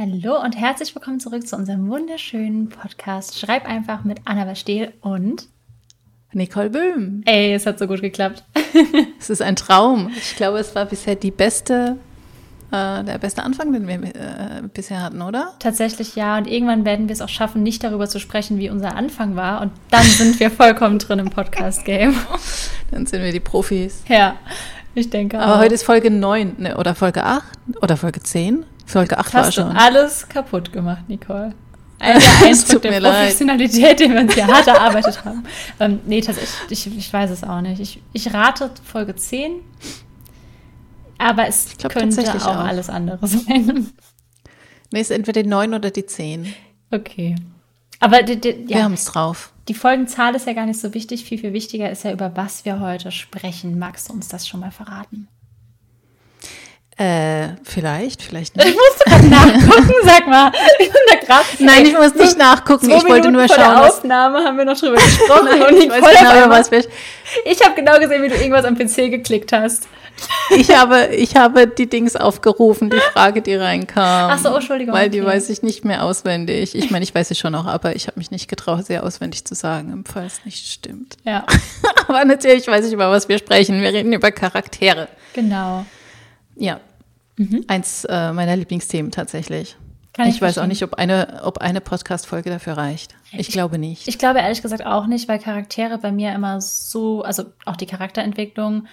Hallo und herzlich willkommen zurück zu unserem wunderschönen Podcast Schreib einfach mit Anna Verstehl und Nicole Böhm. Ey, es hat so gut geklappt. Es ist ein Traum. Ich glaube, es war bisher die beste... Der beste Anfang, den wir bisher hatten, oder? Tatsächlich ja, und irgendwann werden wir es auch schaffen, nicht darüber zu sprechen, wie unser Anfang war, und dann sind wir vollkommen drin im Podcast-Game. Dann sind wir die Profis. Ja, ich denke auch. Aber heute ist Folge 9, ne, oder Folge 8 oder Folge 10. Folge 8 war schon. Du hast alles kaputt gemacht, Nicole. Es tut mir leid. Professionalität, den wir uns hier hart erarbeitet haben. Nee, tatsächlich, ich weiß es auch nicht. Ich rate Folge 10. Aber es könnte auch alles andere sein. Nee, es ist entweder die 9 oder die 10. Okay. Aber wir haben es drauf. Die Folgenzahl ist ja gar nicht so wichtig. Viel, viel wichtiger ist ja, über was wir heute sprechen. Magst du uns das schon mal verraten? Vielleicht nicht. Ich musste gerade nachgucken, sag mal. Ich bin da gerade. Nein, ich muss nicht nachgucken. Ich wollte nur schauen. Vor der Aufnahme haben wir noch drüber gesprochen. Nein, und ich weiß genau, was wir. Ich habe genau gesehen, wie du irgendwas am PC geklickt hast. Ich habe die Dings aufgerufen, die Frage, die reinkam. Ach so, Entschuldigung. Weil die weiß ich nicht mehr auswendig. Ich meine, ich weiß sie schon auch, aber ich habe mich nicht getraut, sie auswendig zu sagen, falls es nicht stimmt. Ja. Aber natürlich weiß ich, über was wir sprechen. Wir reden über Charaktere. Genau. Ja. Mhm. Eins meiner Lieblingsthemen tatsächlich. Ich weiß auch nicht, ob eine Podcast-Folge dafür reicht. Ich glaube nicht. Ich glaube ehrlich gesagt auch nicht, weil Charaktere bei mir immer so, also auch die Charakterentwicklung,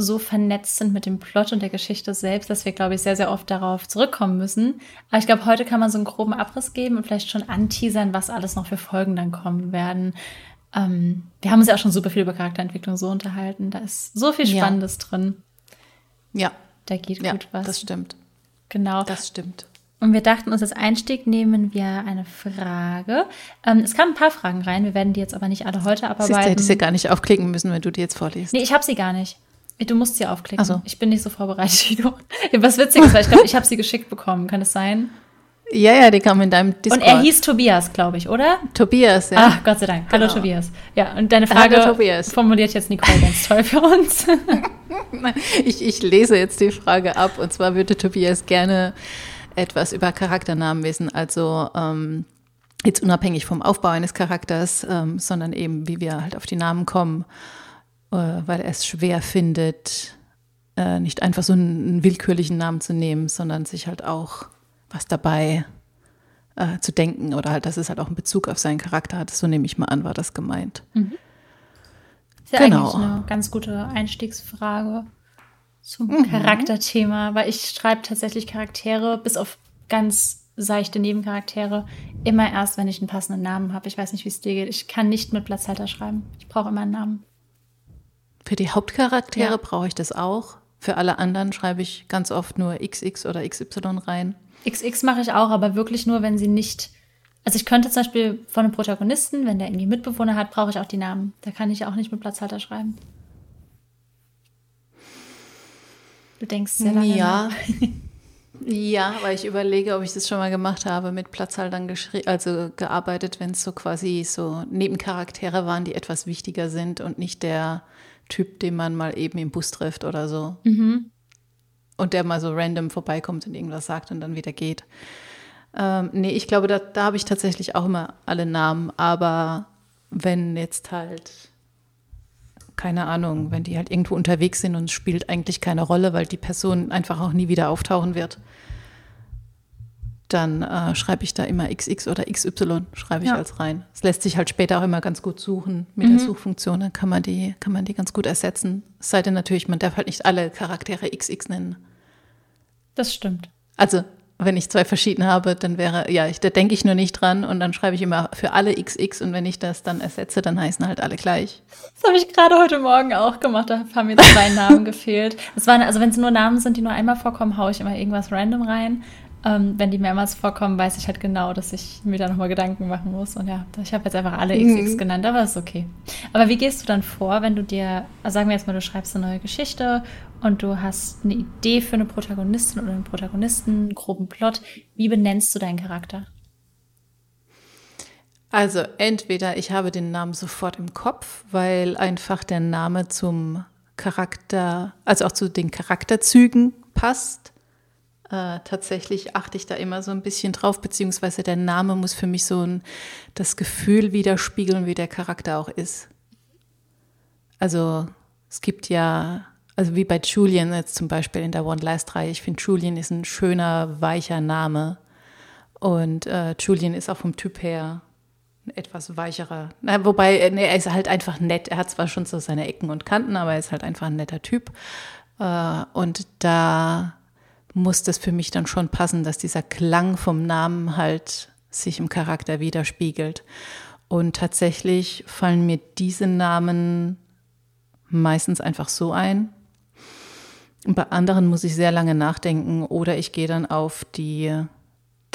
so vernetzt sind mit dem Plot und der Geschichte selbst, dass wir, glaube ich, sehr, sehr oft darauf zurückkommen müssen. Aber ich glaube, heute kann man so einen groben Abriss geben und vielleicht schon anteasern, was alles noch für Folgen dann kommen werden. Wir haben uns ja auch schon super viel über Charakterentwicklung so unterhalten. Da ist so viel Spannendes drin. Ja. Da geht gut was. Das stimmt. Genau. Das stimmt. Und wir dachten uns, als Einstieg nehmen wir eine Frage. Es kamen ein paar Fragen rein, wir werden die jetzt aber nicht alle heute abarbeiten. Siehst du, hätte ich sie gar nicht aufklicken müssen, wenn du die jetzt vorliest. Nee, ich habe sie gar nicht. Du musst sie aufklicken. Also. Ich bin nicht so vorbereitet wie du. Was Witziges war, ich glaube, ich habe sie geschickt bekommen. Kann das sein? Ja, die kam in deinem Discord. Und er hieß Tobias, glaube ich, oder? Tobias, ja. Ach, Gott sei Dank. Hallo, genau. Tobias. Ja, und deine Frage formuliert jetzt Nicole ganz toll für uns. Ich lese jetzt die Frage ab. Und zwar würde Tobias gerne etwas über Charakternamen wissen. Also jetzt unabhängig vom Aufbau eines Charakters, sondern eben, wie wir halt auf die Namen kommen. Weil er es schwer findet, nicht einfach so einen willkürlichen Namen zu nehmen, sondern sich halt auch was dabei zu denken oder halt, dass es halt auch einen Bezug auf seinen Charakter hat. So nehme ich mal an, war das gemeint. Mhm. Ist ja eigentlich eine ganz gute Einstiegsfrage zum Charakterthema, weil ich schreibe tatsächlich Charaktere, bis auf ganz seichte Nebencharaktere, immer erst, wenn ich einen passenden Namen habe. Ich weiß nicht, wie es dir geht. Ich kann nicht mit Platzhalter schreiben. Ich brauche immer einen Namen. Für die Hauptcharaktere brauche ich das auch. Für alle anderen schreibe ich ganz oft nur XX oder XY rein. XX mache ich auch, aber wirklich nur, wenn sie nicht... Also ich könnte zum Beispiel von einem Protagonisten, wenn der irgendwie Mitbewohner hat, brauche ich auch die Namen. Da kann ich auch nicht mit Platzhalter schreiben. Du denkst sehr lange nach. Ja, weil ich überlege, ob ich das schon mal gemacht habe, mit Platzhaltern gearbeitet, wenn es so quasi so Nebencharaktere waren, die etwas wichtiger sind und nicht der... Typ, den man mal eben im Bus trifft oder so. Mhm. Und der mal so random vorbeikommt und irgendwas sagt und dann wieder geht. Nee, ich glaube, da habe ich tatsächlich auch immer alle Namen. Aber wenn jetzt halt, keine Ahnung, wenn die halt irgendwo unterwegs sind und es spielt eigentlich keine Rolle, weil die Person einfach auch nie wieder auftauchen wird, dann schreibe ich da immer XX oder XY, schreibe ich als rein. Es lässt sich halt später auch immer ganz gut suchen mit der Suchfunktion, dann kann man die ganz gut ersetzen. Es sei denn natürlich, man darf halt nicht alle Charaktere XX nennen. Das stimmt. Also, wenn ich 2 verschiedene habe, dann wäre, da denke ich nur nicht dran und dann schreibe ich immer für alle XX und wenn ich das dann ersetze, dann heißen halt alle gleich. Das habe ich gerade heute Morgen auch gemacht, da haben mir 2 Namen gefehlt. Das waren, also wenn es nur Namen sind, die nur einmal vorkommen, haue ich immer irgendwas random rein. Wenn die mehrmals vorkommen, weiß ich halt genau, dass ich mir da nochmal Gedanken machen muss. Und ja, ich habe jetzt einfach alle XX genannt, aber ist okay. Aber wie gehst du dann vor, wenn du dir, also sagen wir jetzt mal, du schreibst eine neue Geschichte und du hast eine Idee für eine Protagonistin oder einen Protagonisten, einen groben Plot. Wie benennst du deinen Charakter? Also entweder ich habe den Namen sofort im Kopf, weil einfach der Name zum Charakter, also auch zu den Charakterzügen passt. Tatsächlich achte ich da immer so ein bisschen drauf, beziehungsweise der Name muss für mich so das Gefühl widerspiegeln, wie der Charakter auch ist. Also es gibt ja, also wie bei Julian jetzt zum Beispiel in der One Last Reihe, ich finde Julian ist ein schöner, weicher Name und Julian ist auch vom Typ her ein etwas weicherer, er ist halt einfach nett, er hat zwar schon so seine Ecken und Kanten, aber er ist halt einfach ein netter Typ und da muss das für mich dann schon passen, dass dieser Klang vom Namen halt sich im Charakter widerspiegelt. Und tatsächlich fallen mir diese Namen meistens einfach so ein. Bei anderen muss ich sehr lange nachdenken oder ich gehe dann auf die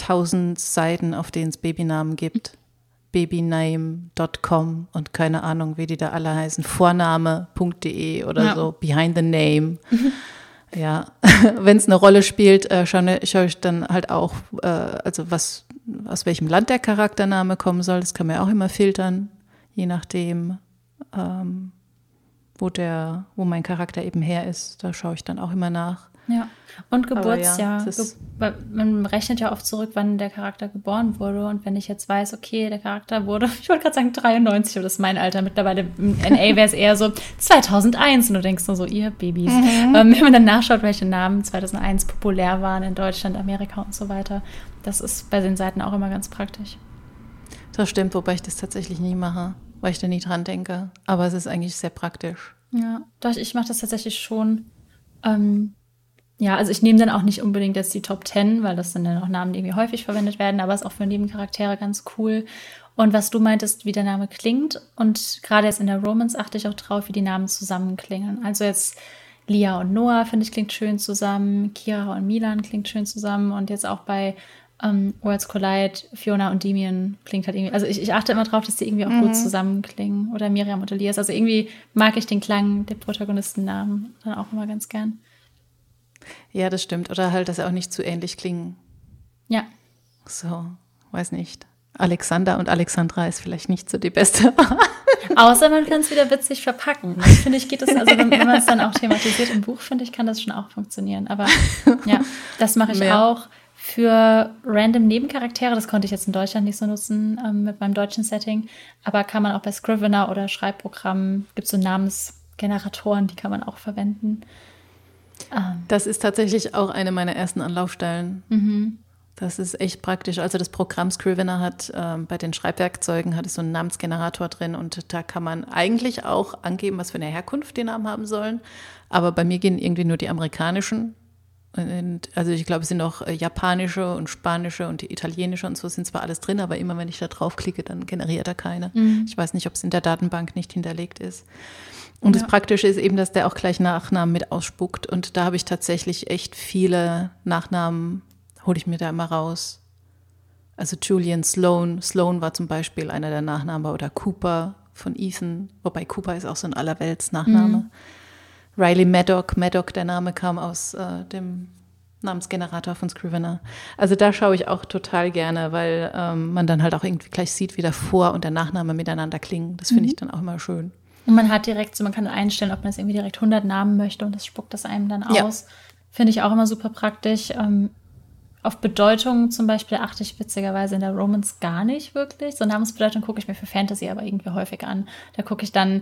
1000 Seiten, auf denen es Babynamen gibt. Babyname.com und keine Ahnung, wie die da alle heißen. Vorname.de oder ja. So, Behind the Name. Mhm. Ja, wenn es eine Rolle spielt, schaue ich dann halt auch, also was aus welchem Land der Charaktername kommen soll. Das kann man ja auch immer filtern, je nachdem, wo mein Charakter eben her ist. Da schaue ich dann auch immer nach. Ja, und Geburtsjahr. Ja, man rechnet ja oft zurück, wann der Charakter geboren wurde. Und wenn ich jetzt weiß, okay, der Charakter wurde, ich wollte gerade sagen 93, das ist mein Alter. Mittlerweile in NA wäre es eher so 2001. Und du denkst nur so, ihr Babys. Mhm. Wenn man dann nachschaut, welche Namen 2001 populär waren in Deutschland, Amerika und so weiter, das ist bei den Seiten auch immer ganz praktisch. Das stimmt, wobei ich das tatsächlich nie mache, weil ich da nie dran denke. Aber es ist eigentlich sehr praktisch. Ja, doch, ich mache das tatsächlich schon. Ja, also ich nehme dann auch nicht unbedingt jetzt die Top 10, weil das sind dann auch Namen, die irgendwie häufig verwendet werden, aber es ist auch für Nebencharaktere ganz cool. Und was du meintest, wie der Name klingt und gerade jetzt in der Romance achte ich auch drauf, wie die Namen zusammenklingen. Also jetzt Lia und Noah, finde ich, klingt schön zusammen, Kira und Milan klingt schön zusammen und jetzt auch bei World's Collide, Fiona und Damien klingt halt irgendwie, also ich achte immer drauf, dass die irgendwie auch gut zusammenklingen oder Miriam und Elias. Also irgendwie mag ich den Klang der Protagonistennamen dann auch immer ganz gern. Ja, das stimmt. Oder halt, dass sie auch nicht zu ähnlich klingen. Ja. So, weiß nicht. Alexander und Alexandra ist vielleicht nicht so die beste. Außer man kann es wieder witzig verpacken. Ich finde, geht das, also wenn man es dann auch thematisiert im Buch, finde ich, kann das schon auch funktionieren. Aber ja, das mache ich auch für random Nebencharaktere. Das konnte ich jetzt in Deutschland nicht so nutzen mit meinem deutschen Setting. Aber kann man auch bei Scrivener oder Schreibprogrammen, gibt es so Namensgeneratoren, die kann man auch verwenden. Das ist tatsächlich auch eine meiner ersten Anlaufstellen. Mhm. Das ist echt praktisch. Also das Programm Scrivener hat bei den Schreibwerkzeugen hat es so einen Namensgenerator drin und da kann man eigentlich auch angeben, was für eine Herkunft die Namen haben sollen. Aber bei mir gehen irgendwie nur die amerikanischen. Und, also ich glaube, es sind noch japanische und spanische und die italienische und so sind zwar alles drin, aber immer wenn ich da draufklicke, dann generiert er keine. Mhm. Ich weiß nicht, ob es in der Datenbank nicht hinterlegt ist. Und das Praktische ist eben, dass der auch gleich Nachnamen mit ausspuckt. Und da habe ich tatsächlich echt viele Nachnamen, hole ich mir da immer raus. Also Julian Sloan. Sloan war zum Beispiel einer der Nachnamen oder Cooper von Ethan. Wobei Cooper ist auch so ein Allerwelts-Nachname. Mhm. Riley Maddock. Maddock, der Name kam aus dem Namensgenerator von Scrivener. Also da schaue ich auch total gerne, weil man dann halt auch irgendwie gleich sieht, wie der Vor- und der Nachname miteinander klingen. Das finde ich dann auch immer schön. Und man hat direkt so, man kann einstellen, ob man jetzt irgendwie direkt 100 Namen möchte und das spuckt das einem dann aus. Finde ich auch immer super praktisch. Auf Bedeutung zum Beispiel achte ich witzigerweise in der Romance gar nicht wirklich. So Namensbedeutung gucke ich mir für Fantasy aber irgendwie häufig an. Da gucke ich dann,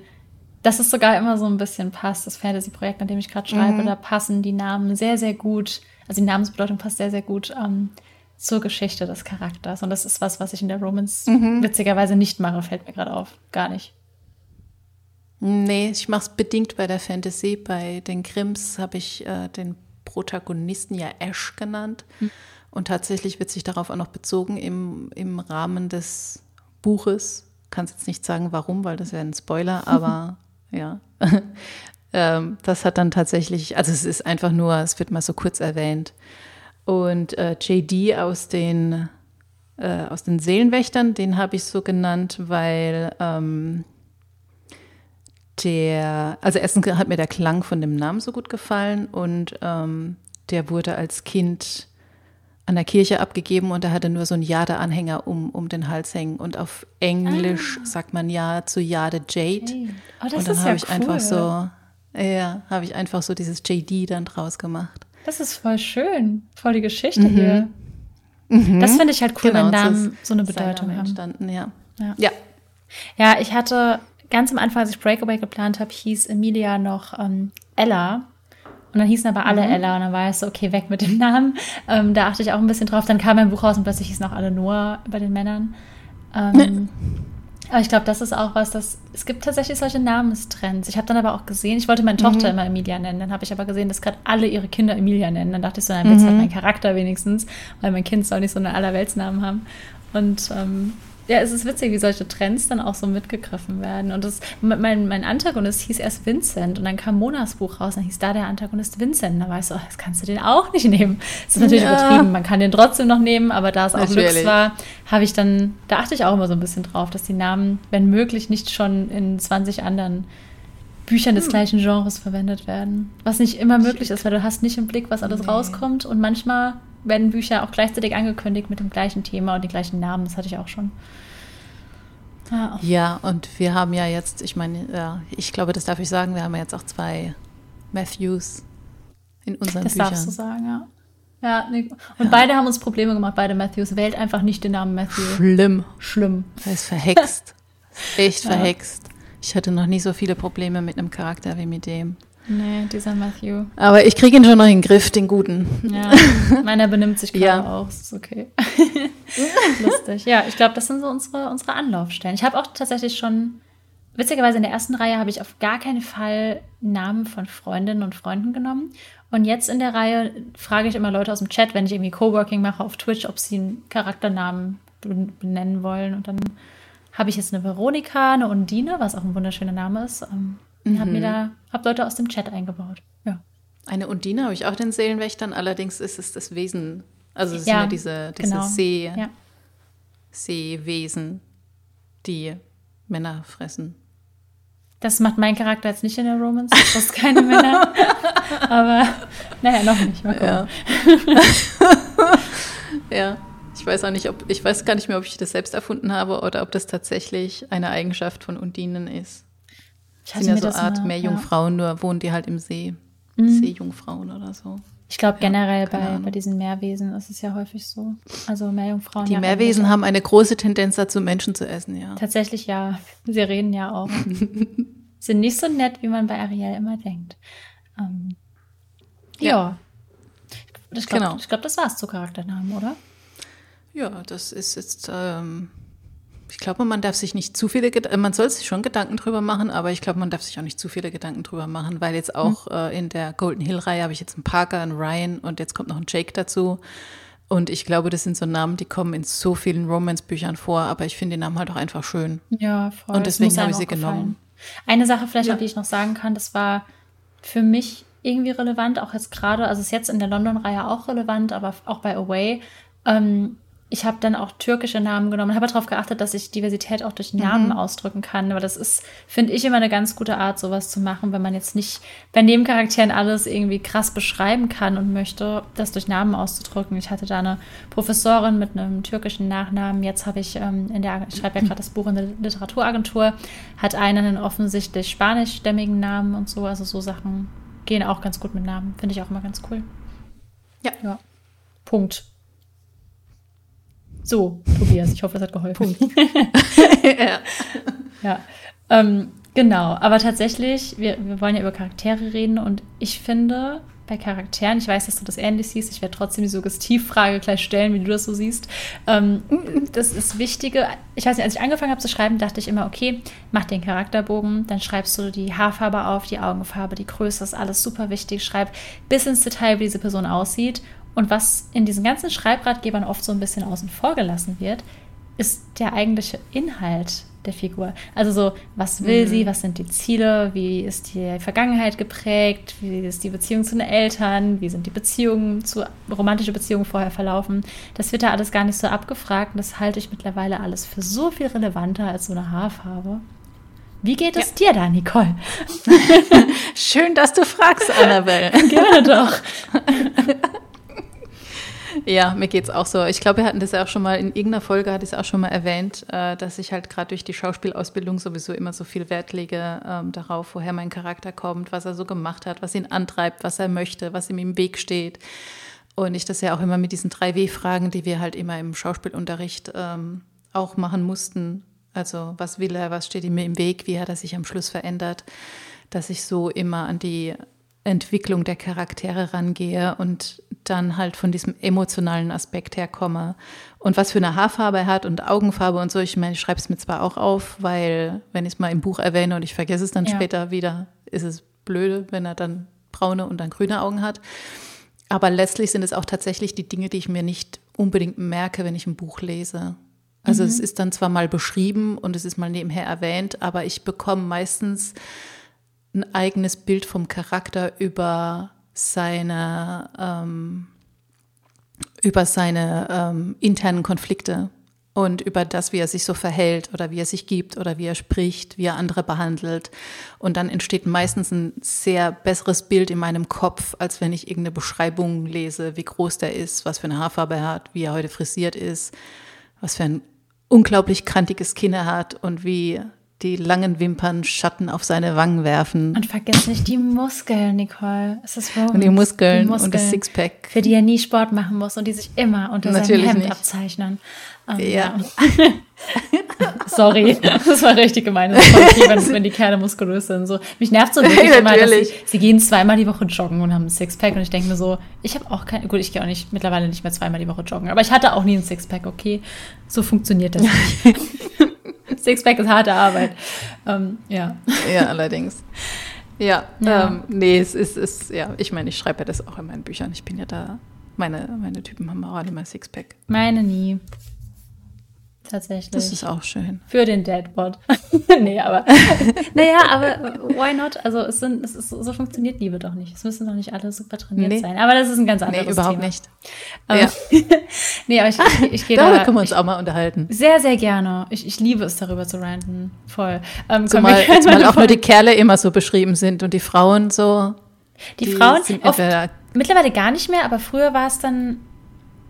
dass es sogar immer so ein bisschen passt. Das Fantasy-Projekt, an dem ich gerade schreibe, da passen die Namen sehr, sehr gut. Also die Namensbedeutung passt sehr, sehr gut zur Geschichte des Charakters. Und das ist was ich in der Romance witzigerweise nicht mache, fällt mir gerade auf. Gar nicht. Nee, ich mache es bedingt bei der Fantasy. Bei den Grimms habe ich den Protagonisten ja Ash genannt. Mhm. Und tatsächlich wird sich darauf auch noch bezogen im Rahmen des Buches. Kann es jetzt nicht sagen, warum, weil das wäre ein Spoiler, aber ja. Das hat dann tatsächlich, also es ist einfach nur, es wird mal so kurz erwähnt. Und JD aus den Seelenwächtern, den habe ich so genannt, weil also erstens hat mir der Klang von dem Namen so gut gefallen und der wurde als Kind an der Kirche abgegeben und er hatte nur so einen Jade-Anhänger um den Hals hängen und auf Englisch sagt man ja zu Jade Jade. Okay. Oh, das und dann ist ja cool. Habe ich einfach so dieses JD dann draus gemacht. Das ist voll schön. Voll die Geschichte hier. Mhm. Das finde ich halt cool, genau, wenn Namen so eine Bedeutung haben. Ja, ich hatte ganz am Anfang, als ich Breakaway geplant habe, hieß Emilia noch Ella. Und dann hießen aber alle Ella. Und dann war ich so, okay, weg mit dem Namen. Da achte ich auch ein bisschen drauf. Dann kam mein Buch raus und plötzlich hießen auch alle Noah bei den Männern. Aber ich glaube, das ist auch was, es gibt tatsächlich solche Namenstrends. Ich habe dann aber auch gesehen, ich wollte meine Tochter immer Emilia nennen. Dann habe ich aber gesehen, dass gerade alle ihre Kinder Emilia nennen. Dann dachte ich so, nein, jetzt hat mein Charakter wenigstens, weil mein Kind soll nicht so einen Allerweltsnamen haben. Und ja, es ist witzig, wie solche Trends dann auch so mitgegriffen werden. Und mein Antagonist hieß erst Vincent und dann kam Monas Buch raus, dann hieß da der Antagonist Vincent. Da war ich so, jetzt kannst du den auch nicht nehmen. Das ist natürlich übertrieben, man kann den trotzdem noch nehmen, aber da es auch Glücks war, da achte ich auch immer so ein bisschen drauf, dass die Namen, wenn möglich, nicht schon in 20 anderen Büchern des gleichen Genres verwendet werden. Was nicht immer möglich ist, weil du hast nicht im Blick, was alles rauskommt, und manchmal werden Bücher auch gleichzeitig angekündigt mit dem gleichen Thema und den gleichen Namen. Das hatte ich auch schon. Ja, und wir haben ja jetzt, ich glaube, das darf ich sagen, wir haben ja jetzt auch 2 Matthews in unseren Büchern. Das darfst du sagen, ja. Ja, nee. Und beide haben uns Probleme gemacht, beide Matthews. Wählt einfach nicht den Namen Matthew. Schlimm. Er ist verhext. Echt verhext. Ich hatte noch nie so viele Probleme mit einem Charakter wie mit dem. Nee, dieser Matthew. Aber ich kriege ihn schon noch in den Griff, den Guten. Ja, meiner benimmt sich gerade auch, ist okay. Lustig. Ja, ich glaube, das sind so unsere Anlaufstellen. Ich habe auch tatsächlich schon, witzigerweise in der ersten Reihe habe ich auf gar keinen Fall Namen von Freundinnen und Freunden genommen. Und jetzt in der Reihe frage ich immer Leute aus dem Chat, wenn ich irgendwie Coworking mache auf Twitch, ob sie einen Charakternamen benennen wollen. Und dann habe ich jetzt eine Veronika, eine Undine, was auch ein wunderschöner Name ist. Hab Leute aus dem Chat eingebaut. Ja. Eine Undine habe ich auch den Seelenwächtern, allerdings ist es das Wesen. Also es sind ja diese Seewesen, die Männer fressen. Das macht mein Charakter jetzt nicht in der Romance, das frisst keine Männer. Aber naja, noch nicht. Mal gucken. Ja. Ich weiß auch nicht, ich weiß gar nicht mehr, ob ich das selbst erfunden habe oder ob das tatsächlich eine Eigenschaft von Undinen ist. Das sind ja so eine Art Meerjungfrauen, nur wohnen die halt im See. Seejungfrauen oder so. Ich glaube generell bei diesen Meerwesen ist es ja häufig so. Also Meerjungfrauen. Die Meerwesen haben eine große Tendenz dazu, Menschen zu essen, ja. Tatsächlich ja. Sie reden ja auch. Sind nicht so nett, wie man bei Ariel immer denkt. Ich glaube, das war's zu Charakternamen, oder? Ja, das ist jetzt... ich glaube, man darf sich nicht zu viele man soll sich schon Gedanken drüber machen, aber ich glaube, man darf sich auch nicht zu viele Gedanken drüber machen, weil jetzt auch in der Golden Hill-Reihe habe ich jetzt einen Parker, einen Ryan und jetzt kommt noch ein Jake dazu. Und ich glaube, das sind so Namen, die kommen in so vielen Romance-Büchern vor, aber ich finde den Namen halt auch einfach schön. Ja, voll. Und deswegen habe ich sie genommen. Eine Sache vielleicht, die ich noch sagen kann, das war für mich irgendwie relevant, auch jetzt gerade, also ist jetzt in der London-Reihe auch relevant, aber auch bei Away, ich habe dann auch türkische Namen genommen und habe darauf geachtet, dass ich Diversität auch durch Namen ausdrücken kann. Aber das ist, finde ich, immer eine ganz gute Art, sowas zu machen, wenn man jetzt nicht bei Nebencharakteren alles irgendwie krass beschreiben kann und möchte, das durch Namen auszudrücken. Ich hatte da eine Professorin mit einem türkischen Nachnamen. Jetzt habe ich ich schreibe ja gerade das Buch in der Literaturagentur, hat einen offensichtlich spanischstämmigen Namen und so. Also so Sachen gehen auch ganz gut mit Namen. Finde ich auch immer ganz cool. Ja. Punkt. So, Tobias, ich hoffe, das hat geholfen. Punkt. Ja. Genau, aber tatsächlich, wir wollen ja über Charaktere reden und ich finde, bei Charakteren, ich weiß, dass du das ähnlich siehst, ich werde trotzdem die Suggestivfrage gleich stellen, wie du das so siehst. Das ist Wichtige. Ich weiß nicht, als ich angefangen habe zu schreiben, dachte ich immer, okay, mach den Charakterbogen, dann schreibst du die Haarfarbe auf, die Augenfarbe, die Größe, ist alles super wichtig. Schreib bis ins Detail, wie diese Person aussieht. Und was in diesen ganzen Schreibratgebern oft so ein bisschen außen vor gelassen wird, ist der eigentliche Inhalt der Figur. Also so, was will sie, was sind die Ziele, wie ist die Vergangenheit geprägt, wie ist die Beziehung zu den Eltern, wie sind die romantische Beziehungen vorher verlaufen. Das wird da alles gar nicht so abgefragt und das halte ich mittlerweile alles für so viel relevanter als so eine Haarfarbe. Wie geht es dir da, Nicole? Schön, dass du fragst, Annabelle. Gerne doch. Ja, mir geht's auch so. Ich glaube, wir hatten das ja auch schon mal, in irgendeiner Folge hatte ich es auch schon mal erwähnt, dass ich halt gerade durch die Schauspielausbildung sowieso immer so viel Wert lege darauf, woher mein Charakter kommt, was er so gemacht hat, was ihn antreibt, was er möchte, was ihm im Weg steht. Und ich das ja auch immer mit diesen 3W-Fragen, die wir halt immer im Schauspielunterricht auch machen mussten. Also was will er, was steht ihm im Weg, wie hat er sich am Schluss verändert, dass ich so immer an die Entwicklung der Charaktere rangehe und dann halt von diesem emotionalen Aspekt herkomme. Und was für eine Haarfarbe er hat und Augenfarbe und so, ich meine, ich schreibe es mir zwar auch auf, weil wenn ich es mal im Buch erwähne und ich vergesse es dann später wieder, ist es blöde, wenn er dann braune und dann grüne Augen hat. Aber letztlich sind es auch tatsächlich die Dinge, die ich mir nicht unbedingt merke, wenn ich ein Buch lese. Also es ist dann zwar mal beschrieben und es ist mal nebenher erwähnt, aber ich bekomme meistens ein eigenes Bild vom Charakter über seine internen Konflikte und über das, wie er sich so verhält oder wie er sich gibt oder wie er spricht, wie er andere behandelt. Und dann entsteht meistens ein sehr besseres Bild in meinem Kopf, als wenn ich irgendeine Beschreibung lese, wie groß der ist, was für eine Haarfarbe er hat, wie er heute frisiert ist, was für ein unglaublich kantiges Kinn er hat und wie die langen Wimpern Schatten auf seine Wangen werfen. Und vergiss nicht die Muskeln, Nicole. Es ist verrückt. Und die Muskeln und das Sixpack. Für die er nie Sport machen muss und die sich immer unter seinem Hemd nicht abzeichnen. Sorry, das war richtig gemein. Das war okay, wenn die Kerle muskulös sind. So. Mich nervt so wirklich immer, dass sie gehen zweimal die Woche joggen und haben ein Sixpack. Und ich denke mir so, ich habe auch kein... Gut, ich gehe auch nicht mittlerweile nicht mehr zweimal die Woche joggen. Aber ich hatte auch nie ein Sixpack, okay? So funktioniert das nicht. Sixpack ist harte Arbeit. Ja, allerdings. Ich meine, ich schreibe ja das auch in meinen Büchern. Ich bin ja da, meine Typen haben auch immer Sixpack. Meine nie. Tatsächlich. Das ist auch schön. Für den Deadbot. aber why not? Also so funktioniert Liebe doch nicht. Es müssen doch nicht alle super trainiert sein. Aber das ist ein ganz anderes Thema. Nee, überhaupt nicht. Ja. aber ich gehe da. Darüber können wir uns auch mal unterhalten. Sehr, sehr gerne. Ich liebe es, darüber zu ranten. Voll. Zumal auch nur die Kerle immer so beschrieben sind und die Frauen so. Die Frauen sind oft, mittlerweile gar nicht mehr, aber früher war es dann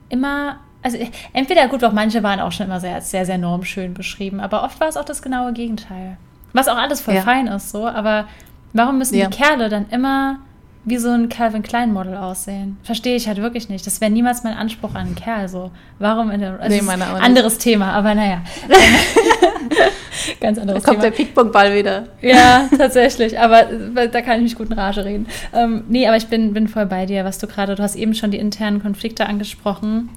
immer... Also entweder, gut, auch manche waren auch schon immer sehr, sehr, sehr normschön beschrieben, aber oft war es auch das genaue Gegenteil. Was auch alles voll fein ist, so, aber warum müssen die Kerle dann immer wie so ein Calvin Klein Model aussehen? Verstehe ich halt wirklich nicht. Das wäre niemals mein Anspruch an einen Kerl, so. Warum anderes Thema, aber naja. Ganz anderes Thema. Da kommt der Pickpunktball wieder. Ja, tatsächlich, aber da kann ich mich gut in Rage reden. Aber ich bin voll bei dir, was du hast eben schon die internen Konflikte angesprochen.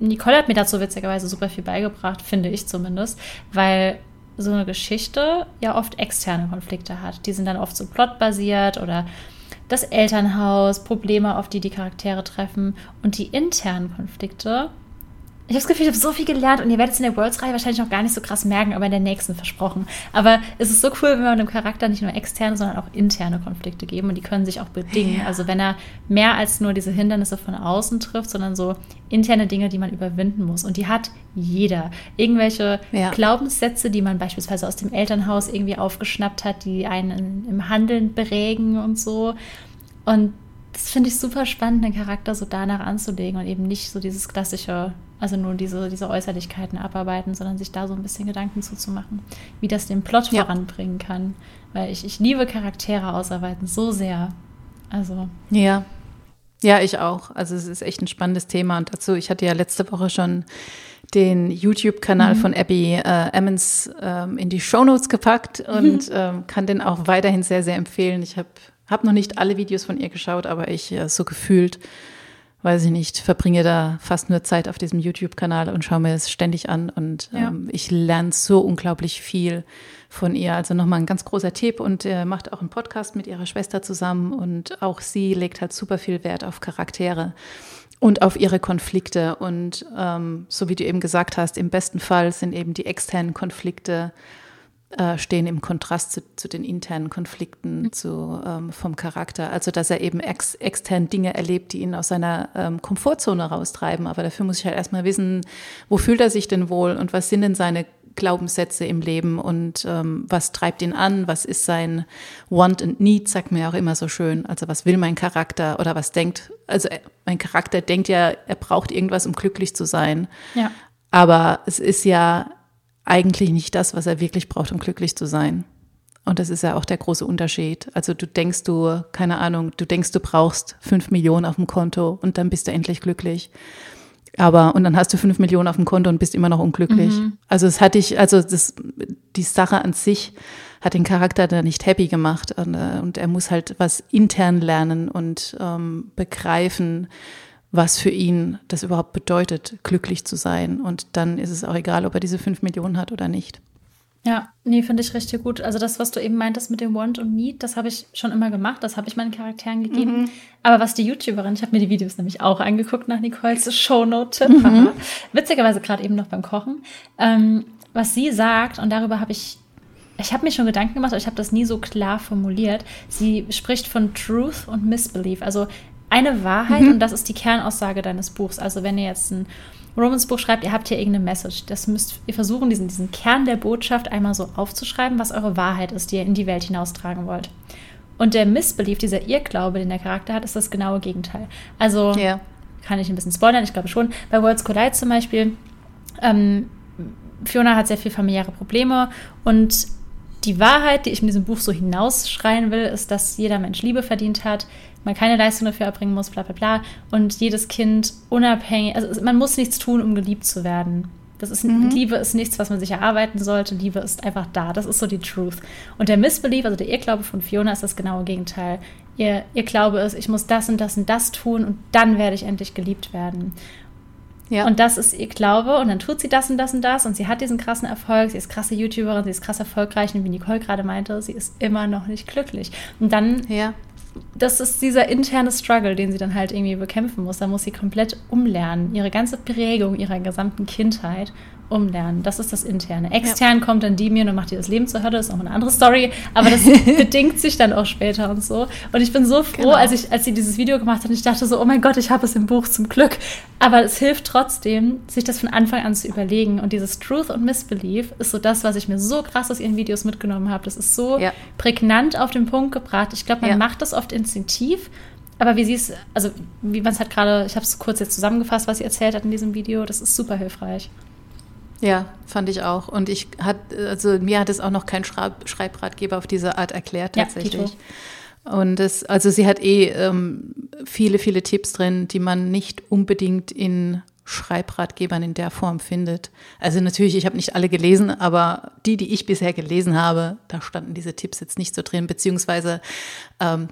Nicole hat mir dazu witzigerweise super viel beigebracht, finde ich zumindest, weil so eine Geschichte ja oft externe Konflikte hat. Die sind dann oft so plotbasiert oder das Elternhaus, Probleme, auf die Charaktere treffen und die internen Konflikte. Ich habe das Gefühl, ich habe so viel gelernt und ihr werdet es in der Worlds-Reihe wahrscheinlich noch gar nicht so krass merken, aber in der nächsten versprochen. Aber es ist so cool, wenn wir einem Charakter nicht nur externe, sondern auch interne Konflikte geben und die können sich auch bedingen. Ja. Also wenn er mehr als nur diese Hindernisse von außen trifft, sondern so interne Dinge, die man überwinden muss. Und die hat jeder. Irgendwelche Glaubenssätze, die man beispielsweise aus dem Elternhaus irgendwie aufgeschnappt hat, die einen im Handeln prägen und so. Und das finde ich super spannend, den Charakter so danach anzulegen und eben nicht so dieses klassische, also nur diese Äußerlichkeiten abarbeiten, sondern sich da so ein bisschen Gedanken zuzumachen, wie das den Plot voranbringen kann. Weil ich liebe Charaktere ausarbeiten so sehr. Also. Ja, ich auch. Also es ist echt ein spannendes Thema. Und dazu, ich hatte ja letzte Woche schon den YouTube-Kanal von Abby Emmons in die Shownotes gepackt und kann den auch weiterhin sehr, sehr empfehlen. Ich habe noch nicht alle Videos von ihr geschaut, aber ich so gefühlt, weiß ich nicht, verbringe da fast nur Zeit auf diesem YouTube-Kanal und schaue mir es ständig an. Und ich lerne so unglaublich viel von ihr. Also nochmal ein ganz großer Tipp. Und macht auch einen Podcast mit ihrer Schwester zusammen. Und auch sie legt halt super viel Wert auf Charaktere und auf ihre Konflikte. Und so wie du eben gesagt hast, im besten Fall sind eben die externen Konflikte stehen im Kontrast zu den internen Konflikten vom Charakter. Also, dass er eben extern Dinge erlebt, die ihn aus seiner Komfortzone raustreiben. Aber dafür muss ich halt erstmal wissen, wo fühlt er sich denn wohl und was sind denn seine Glaubenssätze im Leben und was treibt ihn an, was ist sein Want and Need, sagt man ja auch immer so schön, also was will mein Charakter oder was denkt, also mein Charakter denkt ja, er braucht irgendwas, um glücklich zu sein, ja. Aber es ist ja eigentlich nicht das, was er wirklich braucht, um glücklich zu sein. Und das ist ja auch der große Unterschied. Also du denkst, du brauchst 5 Millionen auf dem Konto und dann bist du endlich glücklich. Aber, und dann hast du 5 Millionen auf dem Konto und bist immer noch unglücklich. Mhm. Also es hat dich, also das, die Sache an sich hat den Charakter da nicht happy gemacht. Und er muss halt was intern lernen und begreifen, was für ihn das überhaupt bedeutet, glücklich zu sein. Und dann ist es auch egal, ob er diese 5 Millionen hat oder nicht. Ja, nee, finde ich richtig gut. Also das, was du eben meintest mit dem Want und Need, das habe ich schon immer gemacht, das habe ich meinen Charakteren gegeben. Mhm. Aber was die YouTuberin, ich habe mir die Videos nämlich auch angeguckt nach Nicoles Shownote-Tipp, witzigerweise gerade eben noch beim Kochen, was sie sagt, und darüber habe ich habe mir schon Gedanken gemacht, aber ich habe das nie so klar formuliert, sie spricht von Truth und Misbelief, also eine Wahrheit, und das ist die Kernaussage deines Buchs. Also wenn ihr jetzt ein Romans-Buch schreibt, ihr habt hier irgendeine Message. Das müsst ihr versuchen, diesen Kern der Botschaft einmal so aufzuschreiben, was eure Wahrheit ist, die ihr in die Welt hinaustragen wollt. Und der Missbelief, dieser Irrglaube, den der Charakter hat, ist das genaue Gegenteil. Also kann ich ein bisschen spoilern, ich glaube schon. Bei World's Collide zum Beispiel, Fiona hat sehr viel familiäre Probleme und die Wahrheit, die ich in diesem Buch so hinausschreien will, ist, dass jeder Mensch Liebe verdient hat, man keine Leistung dafür erbringen muss, bla bla bla. Und jedes Kind unabhängig, also man muss nichts tun, um geliebt zu werden. Das ist, Liebe ist nichts, was man sich erarbeiten sollte. Liebe ist einfach da. Das ist so die Truth. Und der Misbelief, also der Irrglaube von Fiona, ist das genaue Gegenteil. Ihr Glaube ist, ich muss das und das und das tun und dann werde ich endlich geliebt werden. Ja. Und das ist ihr Glaube und dann tut sie das und das und das und sie hat diesen krassen Erfolg, sie ist krasse YouTuberin, sie ist krass erfolgreich und wie Nicole gerade meinte, sie ist immer noch nicht glücklich. Und dann, das ist dieser interne Struggle, den sie dann halt irgendwie bekämpfen muss, da muss sie komplett umlernen, ihre ganze Prägung ihrer gesamten Kindheit umlernen, das ist das Interne. Extern kommt dann Damien und macht ihr das Leben zur Hölle, das ist auch eine andere Story, aber das bedingt sich dann auch später und so. Und ich bin so froh, als sie dieses Video gemacht hat, ich dachte so, oh mein Gott, ich habe es im Buch zum Glück. Aber es hilft trotzdem, sich das von Anfang an zu überlegen. Und dieses Truth und Misbelief ist so das, was ich mir so krass aus ihren Videos mitgenommen habe. Das ist so prägnant auf den Punkt gebracht. Ich glaube, man macht das oft instinktiv, aber wie sie es, also wie man es halt gerade, ich habe es kurz jetzt zusammengefasst, was sie erzählt hat in diesem Video, das ist super hilfreich. Ja, fand ich auch. Und mir hat es auch noch kein Schreibratgeber auf diese Art erklärt tatsächlich. Ja, und sie hat viele, viele Tipps drin, die man nicht unbedingt in Schreibratgebern in der Form findet. Also natürlich, ich habe nicht alle gelesen, aber die ich bisher gelesen habe, da standen diese Tipps jetzt nicht so drin, beziehungsweise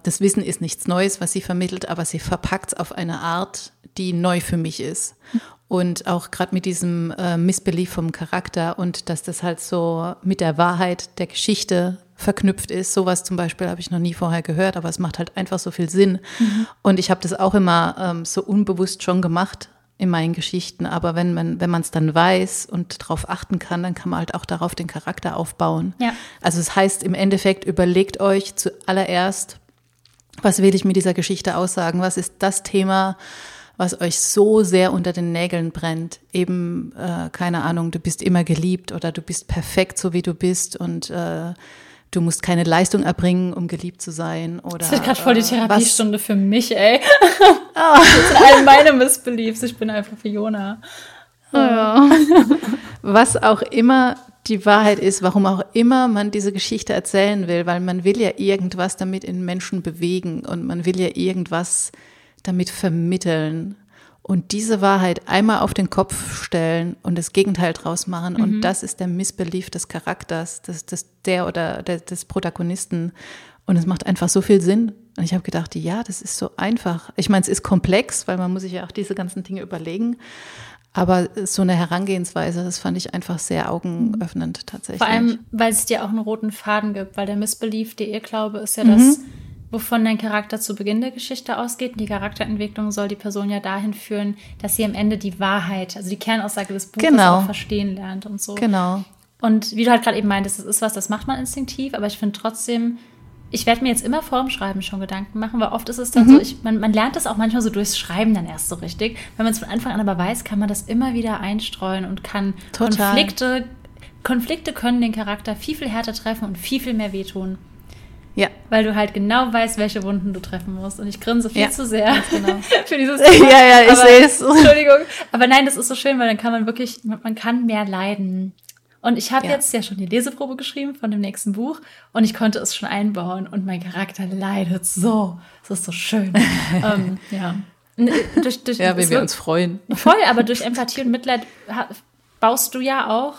das Wissen ist nichts Neues, was sie vermittelt, aber sie verpackt es auf eine Art, die neu für mich ist. Und auch gerade mit diesem Missbelief vom Charakter und dass das halt so mit der Wahrheit der Geschichte verknüpft ist. Sowas zum Beispiel habe ich noch nie vorher gehört, aber es macht halt einfach so viel Sinn. Mhm. Und ich habe das auch immer so unbewusst schon gemacht in meinen Geschichten. Aber wenn man es dann weiß und darauf achten kann, dann kann man halt auch darauf den Charakter aufbauen. Ja. Also es heißt im Endeffekt, überlegt euch zuallererst, was will ich mit dieser Geschichte aussagen? Was ist das Thema, was euch so sehr unter den Nägeln brennt, eben, keine Ahnung, du bist immer geliebt oder du bist perfekt, so wie du bist und du musst keine Leistung erbringen, um geliebt zu sein. Oder, das ist gerade voll die Therapiestunde für mich, ey. Das sind all meine Missbeliefs, ich bin einfach Fiona. Ja. Was auch immer die Wahrheit ist, warum auch immer man diese Geschichte erzählen will, weil man will ja irgendwas damit in Menschen bewegen und man will ja irgendwas damit vermitteln und diese Wahrheit einmal auf den Kopf stellen und das Gegenteil draus machen. Und das ist der Missbelief des Charakters, des Protagonisten. Und es macht einfach so viel Sinn. Und ich habe gedacht, ja, das ist so einfach. Ich meine, es ist komplex, weil man muss sich ja auch diese ganzen Dinge überlegen. Aber so eine Herangehensweise, das fand ich einfach sehr augenöffnend tatsächlich. Vor allem, weil es dir auch einen roten Faden gibt, weil der Missbelief, der Irrglaube ist ja das, wovon dein Charakter zu Beginn der Geschichte ausgeht. Und die Charakterentwicklung soll die Person ja dahin führen, dass sie am Ende die Wahrheit, also die Kernaussage des Buches auch verstehen lernt und so. Genau. Und wie du halt gerade eben meintest, das ist was, das macht man instinktiv, aber ich finde trotzdem, ich werde mir jetzt immer vorm Schreiben schon Gedanken machen, weil oft ist es dann so, man lernt das auch manchmal so durchs Schreiben dann erst so richtig. Wenn man es von Anfang an aber weiß, kann man das immer wieder einstreuen und kann Konflikte Konflikte können den Charakter viel, viel härter treffen und viel, viel mehr wehtun. Ja. Weil du halt genau weißt, welche Wunden du treffen musst. Und ich grinse viel zu sehr genau. für dieses Thema. Ja, ich sehe es. Entschuldigung. Aber nein, das ist so schön, weil dann kann man wirklich, man kann mehr leiden. Und ich habe jetzt ja schon die Leseprobe geschrieben von dem nächsten Buch und ich konnte es schon einbauen und mein Charakter leidet so. Das ist so schön. Ja, wenn wir uns freuen. Voll, aber durch Empathie und Mitleid baust du ja auch,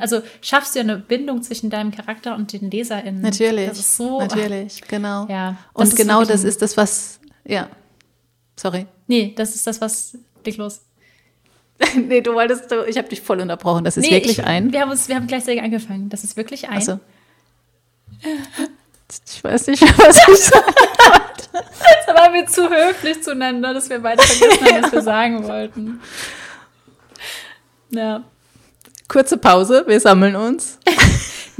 also schaffst du ja eine Bindung zwischen deinem Charakter und den LeserInnen. Natürlich, das ist so, natürlich, genau. Ja, und genau das ist das, was, ja, sorry. Nee, das ist das, was, leg los. Nee, du wolltest, ich habe dich voll unterbrochen, das ist wirklich ein. Wir haben gleichzeitig angefangen, das ist wirklich ein. Also. Ich weiß nicht, was ich sage. Da waren wir zu höflich zueinander, dass wir beide vergessen haben, was wir sagen wollten. Ja. Kurze Pause, wir sammeln uns.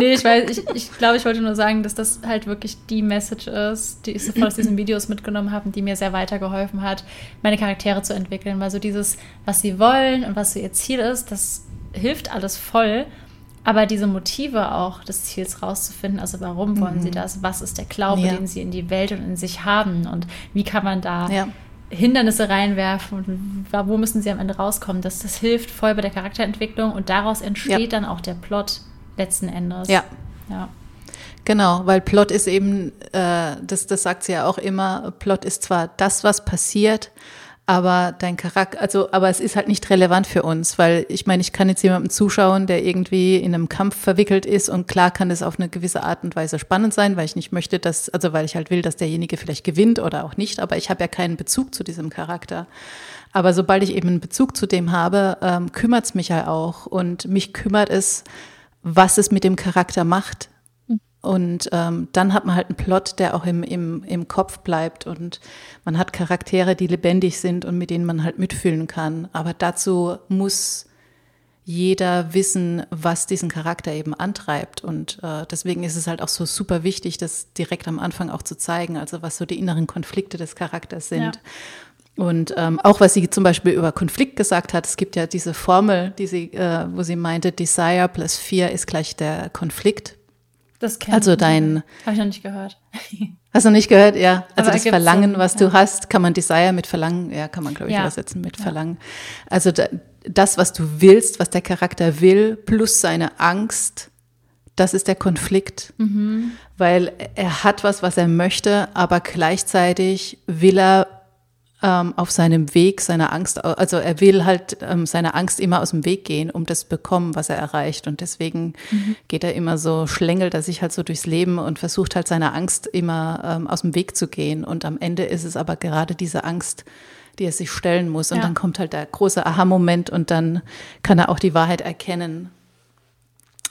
Nee, ich weiß, ich glaube, ich wollte nur sagen, dass das halt wirklich die Message ist, die ich sofort aus diesen Videos mitgenommen habe und die mir sehr weitergeholfen hat, meine Charaktere zu entwickeln. Weil so dieses, was sie wollen und was so ihr Ziel ist, das hilft alles voll. Aber diese Motive auch des Ziels rauszufinden, also warum wollen sie das, was ist der Glaube, den sie in die Welt und in sich haben und wie kann man da Hindernisse reinwerfen und wo müssen sie am Ende rauskommen, das hilft voll bei der Charakterentwicklung und daraus entsteht dann auch der Plot letzten Endes. Ja. Genau, weil Plot ist eben, das sagt sie ja auch immer, Plot ist zwar das, was passiert, aber dein Charakter, also, aber es ist halt nicht relevant für uns, weil ich meine, ich kann jetzt jemandem zuschauen, der irgendwie in einem Kampf verwickelt ist und klar kann das auf eine gewisse Art und Weise spannend sein, weil ich nicht möchte, dass, also weil ich halt will, dass derjenige vielleicht gewinnt oder auch nicht, aber ich habe ja keinen Bezug zu diesem Charakter. Aber sobald ich eben einen Bezug zu dem habe, kümmert es mich ja auch und mich kümmert es, was es mit dem Charakter macht. Und dann hat man halt einen Plot, der auch im Kopf bleibt und man hat Charaktere, die lebendig sind und mit denen man halt mitfühlen kann. Aber dazu muss jeder wissen, was diesen Charakter eben antreibt. Und deswegen ist es halt auch so super wichtig, das direkt am Anfang auch zu zeigen, also was so die inneren Konflikte des Charakters sind. Ja. Und auch, was sie zum Beispiel über Konflikt gesagt hat, es gibt ja diese Formel, die sie, wo sie meinte, Desire plus Fear ist gleich der Konflikt. Das kennt also dein... Habe ich noch nicht gehört. Hast du nicht gehört? Ja. Also aber das Verlangen, so, was du hast, kann man Desire mit Verlangen, kann man, glaube ich, übersetzen mit Verlangen. Also das, was du willst, was der Charakter will, plus seine Angst, das ist der Konflikt. Mhm. Weil er hat was er möchte, aber gleichzeitig will er auf seinem Weg seiner Angst, also er will halt seiner Angst immer aus dem Weg gehen, um das zu bekommen, was er erreicht. Und deswegen geht er immer so, schlängelt er sich halt so durchs Leben und versucht halt seiner Angst immer aus dem Weg zu gehen. Und am Ende ist es aber gerade diese Angst, die er sich stellen muss. Und dann kommt halt der große Aha-Moment und dann kann er auch die Wahrheit erkennen,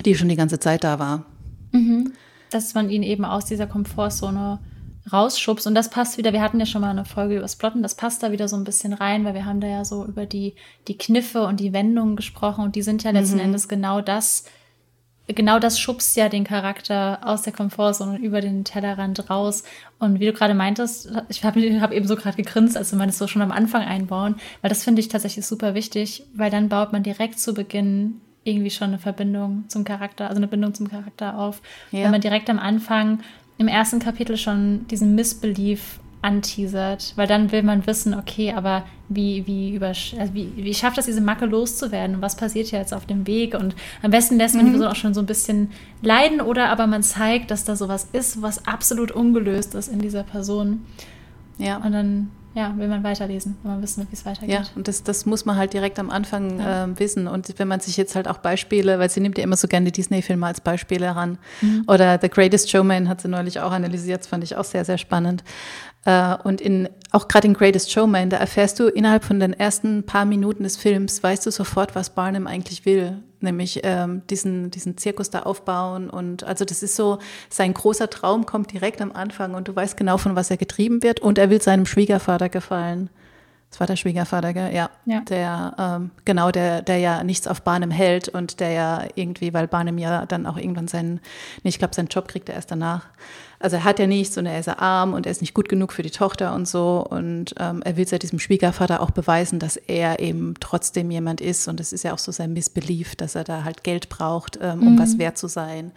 die schon die ganze Zeit da war. Mhm. Dass man ihn eben aus dieser Komfortzone rausschubst. Und das passt wieder, wir hatten ja schon mal eine Folge über das Plotten, das passt da wieder so ein bisschen rein, weil wir haben da ja so über die Kniffe und die Wendungen gesprochen und die sind ja letzten Endes genau das schubst ja den Charakter aus der Komfortzone über den Tellerrand raus. Und wie du gerade meintest, ich hab eben so gerade gegrinst, als wir das so schon am Anfang einbauen, weil das finde ich tatsächlich super wichtig, weil dann baut man direkt zu Beginn irgendwie schon eine Verbindung zum Charakter, also eine Bindung zum Charakter auf. Ja. Wenn man direkt am Anfang im ersten Kapitel schon diesen Missbelief anteasert, weil dann will man wissen, okay, aber wie schafft das, diese Macke loszuwerden und was passiert hier jetzt auf dem Weg? Und am besten lässt man die Person auch schon so ein bisschen leiden oder aber man zeigt, dass da sowas ist, was absolut ungelöst ist in dieser Person. Ja. Und dann will man weiterlesen, wenn man wissen will, wie es weitergeht. Ja, und das muss man halt direkt am Anfang wissen. Und wenn man sich jetzt halt auch Beispiele, weil sie nimmt ja immer so gerne Disney-Filme als Beispiele heran. Mhm. Oder The Greatest Showman hat sie neulich auch analysiert, das fand ich auch sehr, sehr spannend. Und auch gerade in Greatest Showman, da erfährst du innerhalb von den ersten paar Minuten des Films, weißt du sofort, was Barnum eigentlich will. Nämlich diesen Zirkus da aufbauen und also das ist so, sein großer Traum kommt direkt am Anfang und du weißt genau, von was er getrieben wird und er will seinem Schwiegervater gefallen. Das war der Schwiegervater, gell? Ja. Der, genau, der ja nichts auf Barnum hält und der ja irgendwie, weil Barnum ja dann auch irgendwann seinen Job kriegt er erst danach. Also er hat ja nichts und er ist ja arm und er ist nicht gut genug für die Tochter und so. Und er will ja diesem Schwiegervater auch beweisen, dass er eben trotzdem jemand ist. Und das ist ja auch so sein Missbelief, dass er da halt Geld braucht, um was wert zu sein.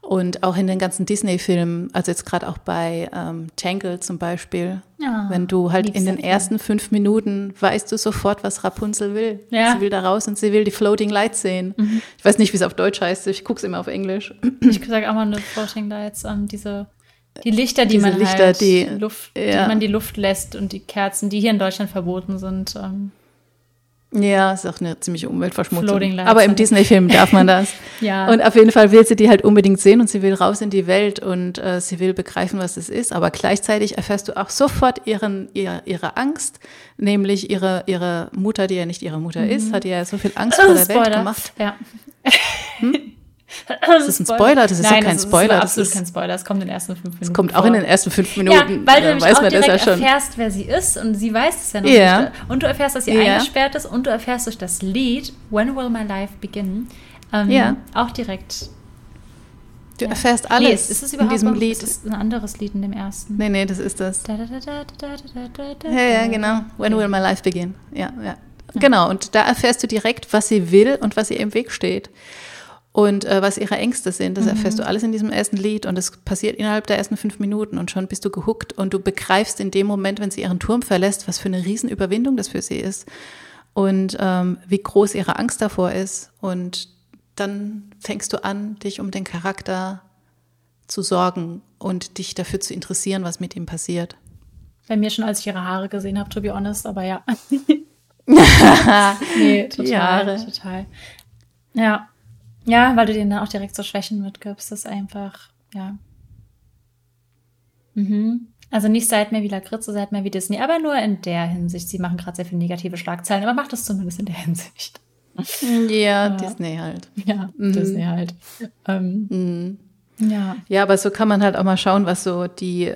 Und auch in den ganzen Disney-Filmen, also jetzt gerade auch bei Tangled zum Beispiel, wenn du halt in den ersten 5 Minuten weißt du sofort, was Rapunzel will. Ja. Sie will da raus und sie will die Floating Lights sehen. Mhm. Ich weiß nicht, wie es auf Deutsch heißt, ich gucke es immer auf Englisch. Ich sage auch mal nur Floating Lights, die Lichter, die man die Luft lässt und die Kerzen, die hier in Deutschland verboten sind. Ja, ist auch eine ziemliche Umweltverschmutzung. Aber im Disney-Film darf man das. Ja. Und auf jeden Fall will sie die halt unbedingt sehen und sie will raus in die Welt und sie will begreifen, was es ist. Aber gleichzeitig erfährst du auch sofort ihre Angst, nämlich ihre Mutter, die ja nicht ihre Mutter ist, hat ja so viel Angst vor der Spoiler. Welt gemacht. Ja. Das ist ein Spoiler, das ist ja kein Spoiler. Das ist absolut kein Spoiler, das kommt in den ersten 5 Minuten. Das kommt auch in den ersten 5 Minuten. Ja, weil du nämlich auch direkt erfährst, wer sie ist und sie weiß es ja noch nicht. Und du erfährst, dass sie eingesperrt ist und du erfährst durch das Lied When Will My Life Begin auch direkt. Du erfährst alles in diesem Lied. Das ist ein anderes Lied in dem ersten. Nee, das ist das. Ja, genau. When Will My Life Begin. Ja. Genau, und da erfährst du direkt, was sie will und was ihr im Weg steht. Und was ihre Ängste sind, das erfährst du alles in diesem ersten Lied und das passiert innerhalb der ersten 5 Minuten und schon bist du gehuckt und du begreifst in dem Moment, wenn sie ihren Turm verlässt, was für eine Riesenüberwindung das für sie ist und wie groß ihre Angst davor ist und dann fängst du an, dich um den Charakter zu sorgen und dich dafür zu interessieren, was mit ihm passiert. Bei mir schon, als ich ihre Haare gesehen habe, to be honest, aber ja. Nee, total. Ja. Ja, weil du denen dann auch direkt so Schwächen mitgibst, das ist einfach, ja. Also nicht seid mehr wie Lakritze, seid mehr wie Disney, aber nur in der Hinsicht. Sie machen gerade sehr viele negative Schlagzeilen, aber macht das zumindest in der Hinsicht. Ja, Disney halt. Ja, Disney halt. Ja, aber so kann man halt auch mal schauen, was so die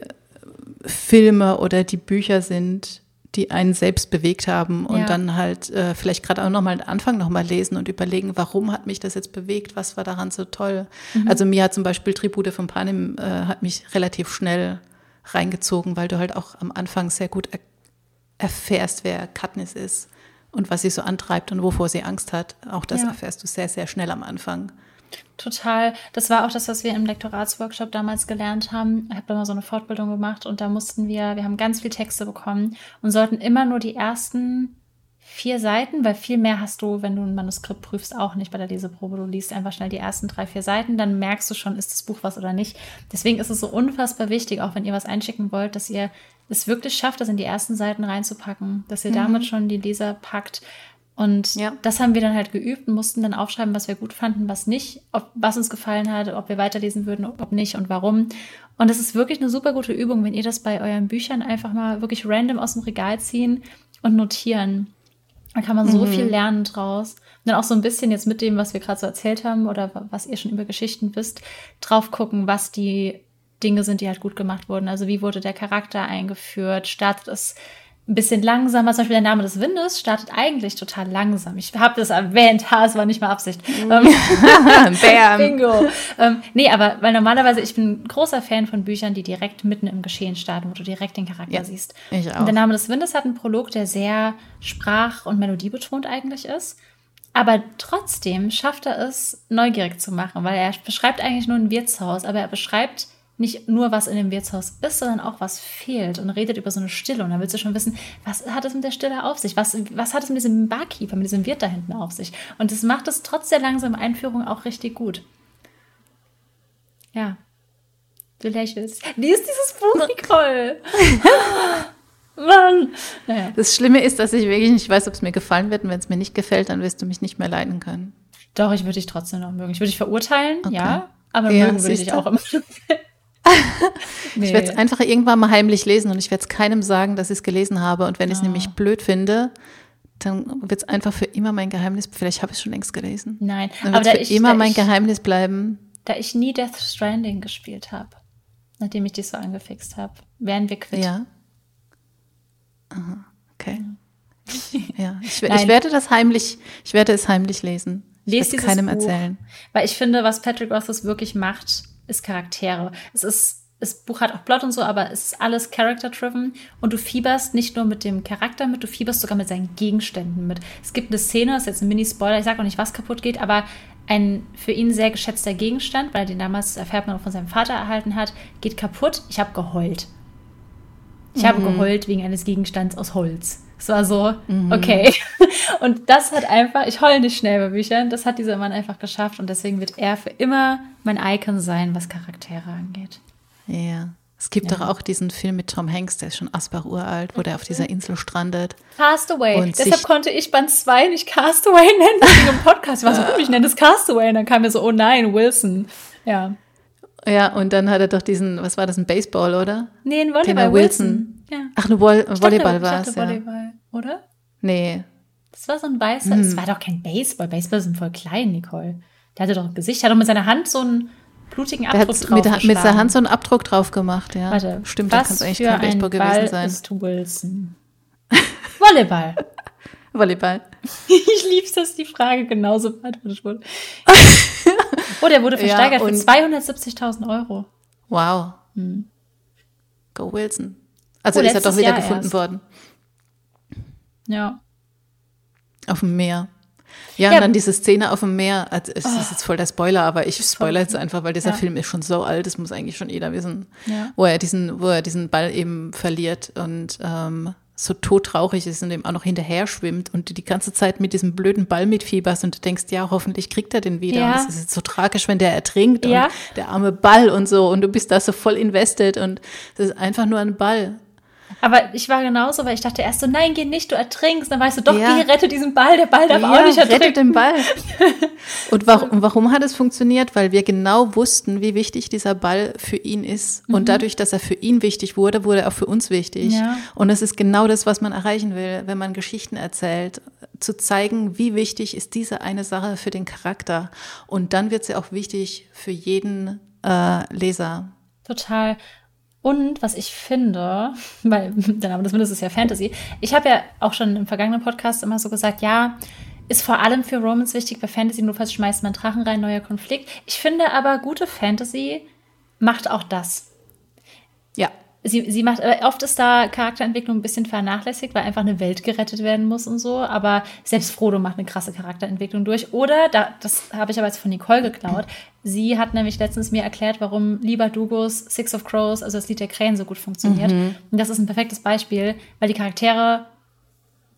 Filme oder die Bücher sind, die einen selbst bewegt haben und dann halt vielleicht gerade auch nochmal den Anfang nochmal lesen und überlegen, warum hat mich das jetzt bewegt, was war daran so toll. Also mir hat zum Beispiel Tribute von Panem hat mich relativ schnell reingezogen, weil du halt auch am Anfang sehr gut erfährst, wer Katniss ist und was sie so antreibt und wovor sie Angst hat. Auch das erfährst du sehr, sehr schnell am Anfang. Total. Das war auch das, was wir im Lektoratsworkshop damals gelernt haben. Ich habe da mal so eine Fortbildung gemacht und da mussten wir haben ganz viele Texte bekommen und sollten immer nur die ersten 4 Seiten, weil viel mehr hast du, wenn du ein Manuskript prüfst, auch nicht bei der Leseprobe. Du liest einfach schnell die ersten 3, 4 Seiten, dann merkst du schon, ist das Buch was oder nicht. Deswegen ist es so unfassbar wichtig, auch wenn ihr was einschicken wollt, dass ihr es wirklich schafft, das in die ersten Seiten reinzupacken, dass ihr damit schon die Leser packt. Und das haben wir dann halt geübt und mussten dann aufschreiben, was wir gut fanden, was nicht, was uns gefallen hat, ob wir weiterlesen würden, ob nicht und warum. Und das ist wirklich eine super gute Übung, wenn ihr das bei euren Büchern einfach mal wirklich random aus dem Regal ziehen und notieren. Da kann man so viel lernen draus. Und dann auch so ein bisschen jetzt mit dem, was wir gerade so erzählt haben oder was ihr schon über Geschichten wisst, drauf gucken, was die Dinge sind, die halt gut gemacht wurden. Also wie wurde der Charakter eingeführt, startet es ein bisschen langsamer, zum Beispiel der Name des Windes startet eigentlich total langsam. Ich habe das erwähnt, es war nicht mal Absicht. Bingo. Nee, aber weil normalerweise, ich bin ein großer Fan von Büchern, die direkt mitten im Geschehen starten, wo du direkt den Charakter siehst. Ich auch. Und der Name des Windes hat einen Prolog, der sehr sprach- und melodiebetont eigentlich ist. Aber trotzdem schafft er es, neugierig zu machen, weil er beschreibt eigentlich nur ein Wirtshaus, aber er beschreibt nicht nur, was in dem Wirtshaus ist, sondern auch, was fehlt und redet über so eine Stille. Und dann willst du schon wissen, was hat es mit der Stille auf sich? Was hat es mit diesem Barkeeper, mit diesem Wirt da hinten auf sich? Und das macht es trotz der langsamen Einführung auch richtig gut. Ja. Du lächelst. Lies dieses Buch, Nicole! Mann! Naja. Das Schlimme ist, dass ich wirklich nicht weiß, ob es mir gefallen wird. Und wenn es mir nicht gefällt, dann wirst du mich nicht mehr leiden können. Doch, ich würde dich trotzdem noch mögen. Ich würde dich verurteilen, okay. Aber mögen würde ich dich auch immer. Ich werde es einfach irgendwann mal heimlich lesen und ich werde es keinem sagen, dass ich es gelesen habe. Und wenn ich es nämlich blöd finde, dann wird es einfach für immer mein Geheimnis. Vielleicht habe ich es schon längst gelesen. Nein, dann wird es für immer mein Geheimnis bleiben. Da ich nie Death Stranding gespielt habe, nachdem ich dich so angefixt habe, wären wir quitt. Ja. Aha, okay. Ja, ich werde es heimlich lesen. Lest dieses keinem Buch, erzählen. Weil ich finde, was Patrick Rothfuss wirklich macht, ist Charaktere. Das Buch hat auch Plot und so, aber es ist alles character-driven und du fieberst nicht nur mit dem Charakter mit, du fieberst sogar mit seinen Gegenständen mit. Es gibt eine Szene, das ist jetzt ein Mini-Spoiler, ich sage auch nicht, was kaputt geht, aber ein für ihn sehr geschätzter Gegenstand, weil er den damals, erfährt man, auch von seinem Vater erhalten hat, geht kaputt. Ich habe geheult. Ich habe geheult wegen eines Gegenstands aus Holz. Es war so, okay. Und das hat einfach, ich heule nicht schnell bei Büchern, das hat dieser Mann einfach geschafft und deswegen wird er für immer mein Icon sein, was Charaktere angeht. Ja, es gibt doch auch diesen Film mit Tom Hanks, der ist schon Asbach-uralt, wo der auf dieser Insel strandet. Castaway. Deshalb konnte ich Band 2 nicht Castaway nennen, wegen dem Podcast. Ich war so, ich nenne es Castaway. Und dann kam mir so, oh nein, Wilson. Ja. Ja, und dann hat er doch diesen, was war das, ein Baseball, oder? Nee, ein Volleyball. Wilson. Ja. Ach, ein Volleyball war es, ja. Volleyball, oder? Nee. Das war so ein weißer, es war doch kein Baseball. Baseball sind voll klein, Nicole. Der hatte doch ein Gesicht, der hat doch mit seiner Hand so einen blutigen Abdruck mit seiner Hand so einen Abdruck drauf gemacht, ja. Warte, stimmt, das kann es eigentlich kein Baseball gewesen sein. Was für ein Ball ist Wilson? Volleyball. Volleyball. Ich lieb's, dass die Frage genauso beantwortet wurde. Oh, der wurde versteigert für 270.000 €. Wow. Hm. Go Wilson. Also ist er doch wieder gefunden worden. Ja. Auf dem Meer. Ja, und dann diese Szene auf dem Meer. Also, es ist jetzt voll der Spoiler, aber ich spoilere jetzt einfach, weil dieser Film ist schon so alt, das muss eigentlich schon jeder wissen, wo er diesen Ball eben verliert und so todtraurig ist und dem auch noch hinterher schwimmt und du die ganze Zeit mit diesem blöden Ball mitfieberst und du denkst, ja, hoffentlich kriegt er den wieder. Ja. Und es ist jetzt so tragisch, wenn der ertrinkt und der arme Ball und so und du bist da so voll invested und das ist einfach nur ein Ball. Aber ich war genauso, weil ich dachte erst so, nein, geh nicht, du ertrinkst. Dann weißt du, doch, geh, rette diesen Ball, der Ball darf auch nicht ertrinken. Rette den Ball. Und warum hat es funktioniert? Weil wir genau wussten, wie wichtig dieser Ball für ihn ist. Und dadurch, dass er für ihn wichtig wurde, wurde er auch für uns wichtig. Ja. Und das ist genau das, was man erreichen will, wenn man Geschichten erzählt, zu zeigen, wie wichtig ist diese eine Sache für den Charakter. Und dann wird sie auch wichtig für jeden Leser. Total. Und was ich finde, weil der Name des Windes ist ja Fantasy, ich habe ja auch schon im vergangenen Podcast immer so gesagt, ja, ist vor allem für Romans wichtig, bei Fantasy notfalls schmeißt man Drachen rein, neuer Konflikt. Ich finde aber, gute Fantasy macht auch das. Ja. Sie macht, oft ist da Charakterentwicklung ein bisschen vernachlässigt, weil einfach eine Welt gerettet werden muss und so, aber selbst Frodo macht eine krasse Charakterentwicklung durch. Oder, das habe ich aber jetzt von Nicole geklaut, sie hat nämlich letztens mir erklärt, warum Lieber Dubos, Six of Crows, also das Lied der Krähen, so gut funktioniert. Und das ist ein perfektes Beispiel, weil die Charaktere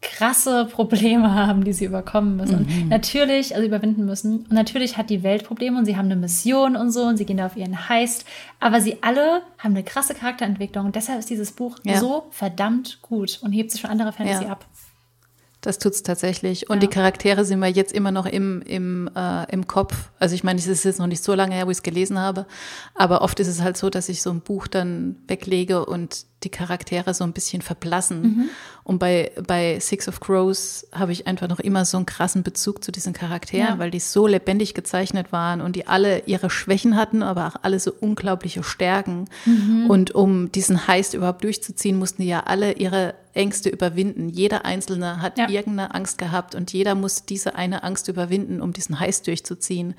krasse Probleme haben, die sie überkommen müssen. Natürlich, also überwinden müssen. Und natürlich hat die Welt Probleme und sie haben eine Mission und so und sie gehen da auf ihren Heist. Aber sie alle haben eine krasse Charakterentwicklung und deshalb ist dieses Buch so verdammt gut und hebt sich von anderer Fantasy ab. Das tut's tatsächlich. Und die Charaktere sind mir jetzt immer noch im Kopf. Also ich meine, es ist jetzt noch nicht so lange her, wo ich es gelesen habe. Aber oft ist es halt so, dass ich so ein Buch dann weglege und die Charaktere so ein bisschen verblassen. Und bei Six of Crows habe ich einfach noch immer so einen krassen Bezug zu diesen Charakteren, weil die so lebendig gezeichnet waren und die alle ihre Schwächen hatten, aber auch alle so unglaubliche Stärken. Und um diesen Heist überhaupt durchzuziehen, mussten die ja alle ihre Ängste überwinden. Jeder Einzelne hat irgendeine Angst gehabt und jeder muss diese eine Angst überwinden, um diesen Heist durchzuziehen.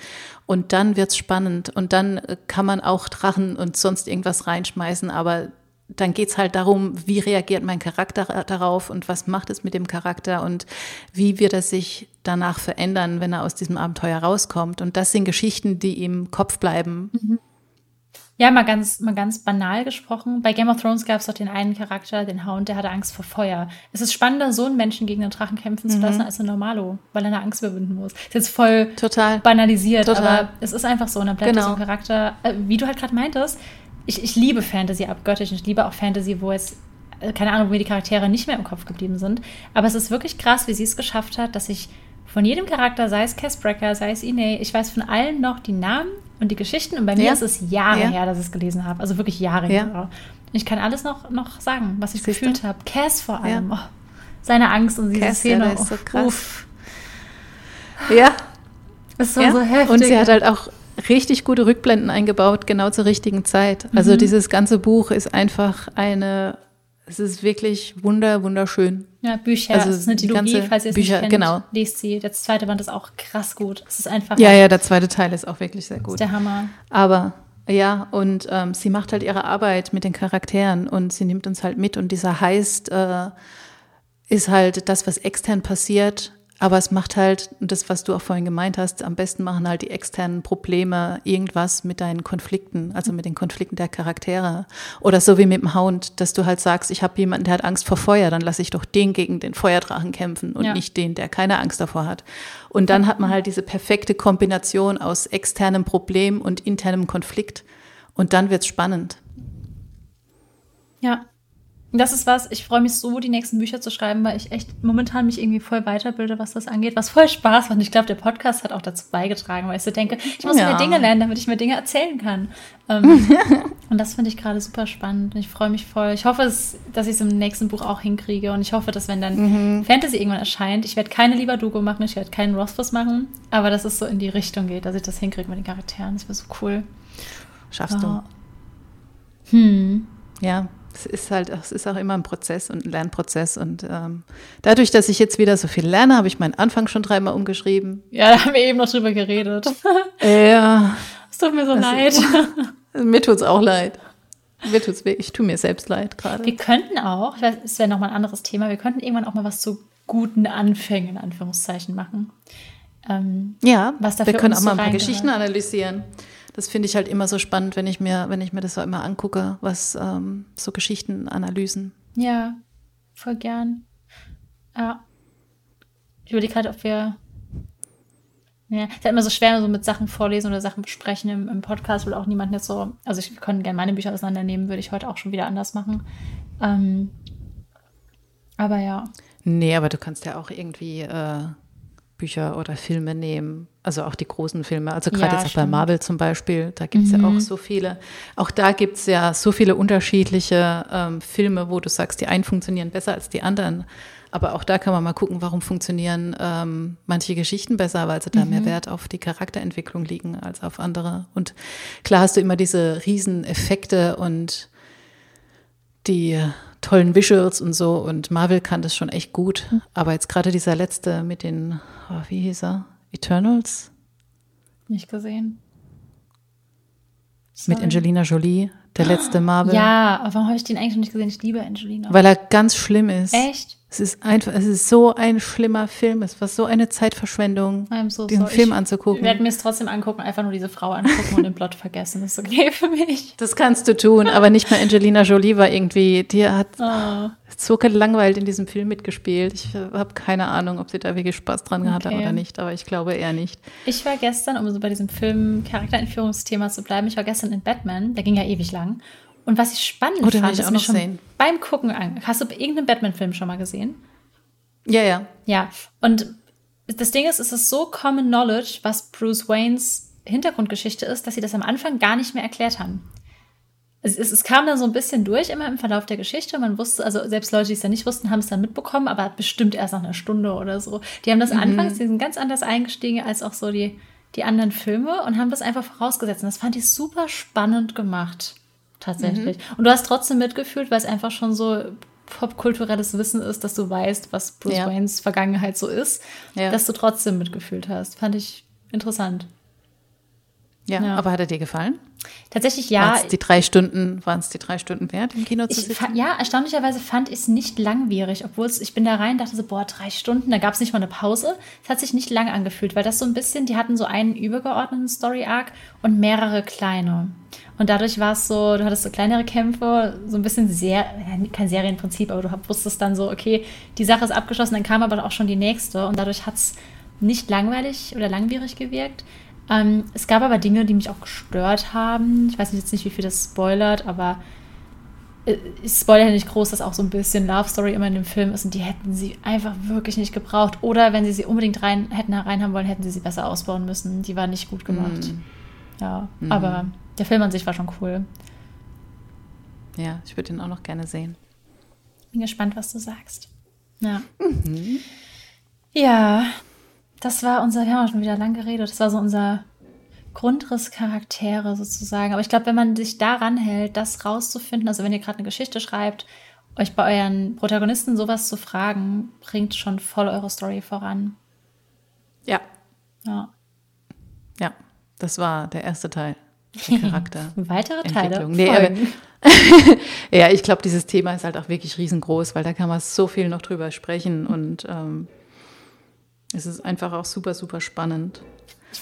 Und dann wird's spannend und dann kann man auch Drachen und sonst irgendwas reinschmeißen, aber dann geht's halt darum, wie reagiert mein Charakter darauf und was macht es mit dem Charakter und wie wird er sich danach verändern, wenn er aus diesem Abenteuer rauskommt. Und das sind Geschichten, die im Kopf bleiben. Ja, mal ganz banal gesprochen. Bei Game of Thrones gab es doch den einen Charakter, den Hound, der hatte Angst vor Feuer. Es ist spannender, so einen Menschen gegen einen Drachen kämpfen zu lassen, als ein Normalo, weil er eine Angst überwinden muss. Ist jetzt voll banalisiert, aber es ist einfach so. Und dann bleibt so ein Charakter, wie du halt gerade meintest, ich liebe Fantasy abgöttisch und ich liebe auch Fantasy, wo jetzt, keine Ahnung, wo mir die Charaktere nicht mehr im Kopf geblieben sind. Aber es ist wirklich krass, wie sie es geschafft hat, dass ich von jedem Charakter, sei es Cass Brecker, sei es Ine, ich weiß von allen noch die Namen und die Geschichten. Und bei mir ist es Jahre her, dass ich es gelesen habe. Also wirklich Jahre her. Ich kann alles noch sagen, was ich gefühlt habe. Cass vor allem. Ja. Oh, seine Angst und diese Cass, Szene. Ja, das ist so krass. Uff. Ja. Es war so heftig. Und sie hat halt auch richtig gute Rückblenden eingebaut, genau zur richtigen Zeit. Also dieses ganze Buch ist einfach eine Es ist wirklich wunderschön. Ja, Bücher. Also es ist eine Dilogie, falls ihr es Bücher, nicht kennt. Genau. Lest sie. Der zweite Band ist auch krass gut. Es ist einfach... Ja, der zweite Teil ist auch wirklich sehr gut. Das ist der Hammer. Aber... Ja, und sie macht halt ihre Arbeit mit den Charakteren und sie nimmt uns halt mit. Und dieser Heist ist halt das, was extern passiert, aber es macht halt, das, was du auch vorhin gemeint hast, am besten machen halt die externen Probleme irgendwas mit deinen Konflikten, also mit den Konflikten der Charaktere. Oder so wie mit dem Hound, dass du halt sagst, ich habe jemanden, der hat Angst vor Feuer, dann lasse ich doch den gegen den Feuerdrachen kämpfen und nicht den, der keine Angst davor hat. Und dann hat man halt diese perfekte Kombination aus externem Problem und internem Konflikt. Und dann wird's spannend. Ja. Das ist was, ich freue mich so, die nächsten Bücher zu schreiben, weil ich echt momentan mich irgendwie voll weiterbilde, was das angeht, was voll Spaß macht. Ich glaube, der Podcast hat auch dazu beigetragen, weil ich so denke, ich muss mir Dinge lernen, damit ich mir Dinge erzählen kann. Und das finde ich gerade super spannend und ich freue mich voll. Ich hoffe, dass ich es im nächsten Buch auch hinkriege und ich hoffe, dass wenn dann Fantasy irgendwann erscheint, ich werde keine Libadugo machen, ich werde keinen Rothfuss machen, aber dass es so in die Richtung geht, dass ich das hinkriege mit den Charakteren. Das wäre so cool. Schaffst du. Ja. Es ist auch immer ein Prozess und ein Lernprozess. Und dadurch, dass ich jetzt wieder so viel lerne, habe ich meinen Anfang schon 3-mal umgeschrieben. Ja, da haben wir eben noch drüber geredet. Ja. Es tut mir so leid. Mir tut's auch leid. Ich tue mir selbst leid gerade. Wir könnten auch, ich weiß, es wäre nochmal ein anderes Thema, wir könnten irgendwann auch mal was zu guten Anfängen, in Anführungszeichen, machen. Was dafür wir können auch mal ein paar Geschichten analysieren. Das finde ich halt immer so spannend, wenn ich mir das so immer angucke, was so Geschichtenanalysen. Ja, voll gern. Ja. Ich überlege gerade, ob wir... Ja, es ist halt immer so schwer, so mit Sachen vorlesen oder Sachen besprechen im Podcast, weil auch niemand jetzt so... Also ich könnte gerne meine Bücher auseinandernehmen, würde ich heute auch schon wieder anders machen. Aber ja. Nee, aber du kannst ja auch irgendwie... Bücher oder Filme nehmen, also auch die großen Filme, also gerade jetzt auch bei Marvel zum Beispiel, da gibt es ja auch so viele, auch da gibt es ja so viele unterschiedliche Filme, wo du sagst, die einen funktionieren besser als die anderen, aber auch da kann man mal gucken, warum funktionieren manche Geschichten besser, weil sie da mehr Wert auf die Charakterentwicklung liegen als auf andere und klar hast du immer diese riesen Effekte und die tollen Visuals und so und Marvel kann das schon echt gut, aber jetzt gerade dieser letzte mit den, wie hieß er? Eternals? Nicht gesehen. Sorry. Mit Angelina Jolie, der letzte Marvel. Ja, aber warum habe ich den eigentlich noch nicht gesehen? Ich liebe Angelina. Weil er ganz schlimm ist. Echt? Es ist so ein schlimmer Film, es war so eine Zeitverschwendung, diesen Film anzugucken. Ich werde mir es trotzdem angucken, einfach nur diese Frau angucken und den Plot vergessen, das ist okay für mich. Das kannst du tun, aber nicht mal Angelina Jolie war irgendwie, die hat so gelangweilt in diesem Film mitgespielt. Ich habe keine Ahnung, ob sie da wirklich Spaß dran gehabt hat oder nicht, aber ich glaube eher nicht. Ich war gestern, um so bei diesem Film-Charaktereinführungsthema zu bleiben, ich war gestern in Batman, der ging ja ewig lang. Und was ich spannend fand, ist mir schon beim Gucken an. Hast du irgendeinen Batman-Film schon mal gesehen? Ja. Ja, und das Ding ist, es ist so Common Knowledge, was Bruce Waynes Hintergrundgeschichte ist, dass sie das am Anfang gar nicht mehr erklärt haben. Es kam dann so ein bisschen durch, immer im Verlauf der Geschichte. Man wusste, also selbst Leute, die es dann nicht wussten, haben es dann mitbekommen, aber bestimmt erst nach einer Stunde oder so. Die haben das anfangs, die sind ganz anders eingestiegen als auch so die anderen Filme und haben das einfach vorausgesetzt. Und das fand ich super spannend gemacht. Tatsächlich. Und du hast trotzdem mitgefühlt, weil es einfach schon so popkulturelles Wissen ist, dass du weißt, was Bruce Waynes Vergangenheit so ist, dass du trotzdem mitgefühlt hast. Fand ich interessant. Ja, aber hat er dir gefallen? Tatsächlich ja. Waren es die drei Stunden wert, im Kino zu sitzen? Erstaunlicherweise fand ich es nicht langwierig, obwohl ich bin da rein und dachte so, 3 Stunden, da gab es nicht mal eine Pause. Es hat sich nicht lang angefühlt, weil das so ein bisschen, die hatten so einen übergeordneten Story-Arc und mehrere kleine. Und dadurch war es so, du hattest so kleinere Kämpfe, so ein bisschen kein Serienprinzip, aber du wusstest dann so, okay, die Sache ist abgeschlossen, dann kam aber auch schon die nächste und dadurch hat es nicht langweilig oder langwierig gewirkt. Es gab aber Dinge, die mich auch gestört haben. Ich weiß jetzt nicht, wie viel das spoilert, aber ich spoilere nicht groß, dass auch so ein bisschen Love Story immer in dem Film ist und die hätten sie einfach wirklich nicht gebraucht. Oder wenn sie sie unbedingt rein haben wollen, hätten sie besser ausbauen müssen. Die war nicht gut gemacht. Aber der Film an sich war schon cool. Ja, ich würde ihn auch noch gerne sehen. Bin gespannt, was du sagst. Ja. Ja. Das war unser, wir haben schon wieder lang geredet, das war so unser Grundriss Charaktere sozusagen. Aber ich glaube, wenn man sich daran hält, das rauszufinden, also wenn ihr gerade eine Geschichte schreibt Euch bei euren Protagonisten sowas zu fragen, bringt schon voll eure Story voran. Ja. Ja. Ja, das war der erste Teil. Der Charakter. Weitere Teile. Ja, ich glaube, dieses Thema ist halt auch wirklich riesengroß, weil da kann man so viel noch drüber sprechen und es ist einfach auch super, super spannend.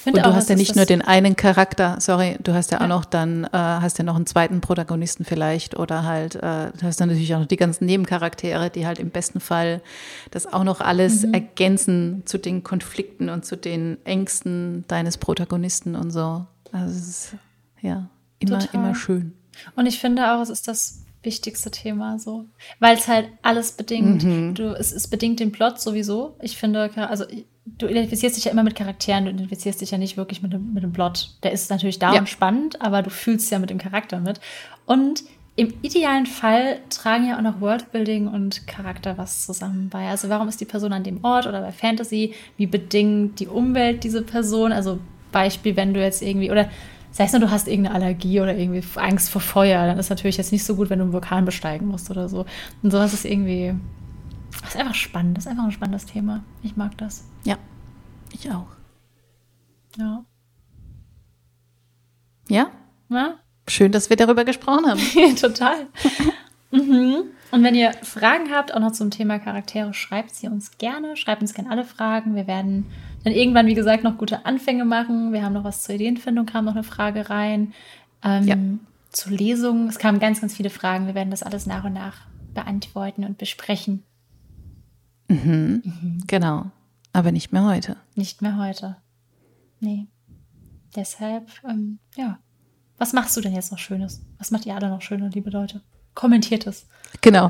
Und du hast ja nicht nur den einen Charakter, sorry, du hast ja auch noch dann, hast ja noch einen zweiten Protagonisten vielleicht oder halt, du hast dann natürlich auch noch die ganzen Nebencharaktere, die halt im besten Fall das auch noch alles ergänzen zu den Konflikten und zu den Ängsten deines Protagonisten und so. Also es ist ja immer schön. Und ich finde auch, es ist das wichtigste Thema so, weil es halt alles bedingt. Es bedingt den Plot sowieso. Ich finde, also du identifizierst dich ja immer mit Charakteren, du identifizierst dich ja nicht wirklich mit dem Plot. Der ist natürlich da und spannend, aber du fühlst ja mit dem Charakter mit. Und im idealen Fall tragen ja auch noch Worldbuilding und Charakter was zusammen bei. Also warum ist die Person an dem Ort oder bei Fantasy? Wie bedingt die Umwelt diese Person? Also Beispiel, wenn du jetzt irgendwie, oder sei es nur, du hast irgendeine Allergie oder irgendwie Angst vor Feuer, dann ist natürlich jetzt nicht so gut, wenn du einen Vulkan besteigen musst oder so. Und sowas ist irgendwie... Das ist einfach spannend. Das ist einfach ein spannendes Thema. Ich mag das. Ja, ich auch. Ja. Ja? Na? Schön, dass wir darüber gesprochen haben. Total. Und wenn ihr Fragen habt, auch noch zum Thema Charaktere, schreibt sie uns gerne. Schreibt uns gerne alle Fragen. Wir werden dann irgendwann, wie gesagt, noch gute Anfänge machen. Wir haben noch was zur Ideenfindung, kam noch eine Frage rein. Zu Lesungen. Es kamen ganz, ganz viele Fragen. Wir werden das alles nach und nach beantworten und besprechen. Genau. Aber nicht mehr heute. Nicht mehr heute. Nee. Deshalb, ja. Was machst du denn jetzt noch Schönes? Was macht ihr alle noch schöner, liebe Leute? Kommentiert es. Genau.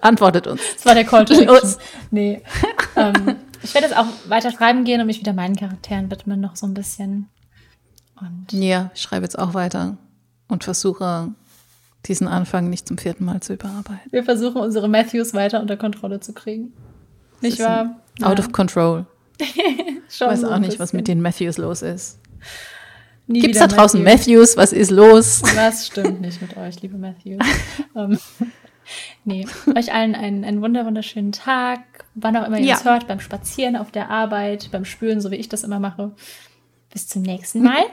Antwortet uns. Das war der Call to Action. Nee. Ich werde jetzt auch weiter schreiben gehen und mich wieder meinen Charakteren widmen noch so ein bisschen. Und ja, ich schreibe jetzt auch weiter und versuche... diesen Anfang nicht zum 4. Mal zu überarbeiten. Wir versuchen, unsere Matthews weiter unter Kontrolle zu kriegen. Nicht wahr? Out of control. Ich weiß auch nicht, was mit den Matthews los ist. Gibt es da draußen Matthews? Was ist los? Was stimmt nicht mit euch, liebe Matthews? Nee, euch allen einen wunderschönen Tag. Wann auch immer ihr es hört, beim Spazieren, auf der Arbeit, beim Spülen, so wie ich das immer mache. Bis zum nächsten Mal.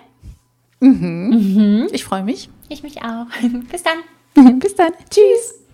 Ich freue mich. Ich mich auch. Bis dann. Bis dann. Tschüss.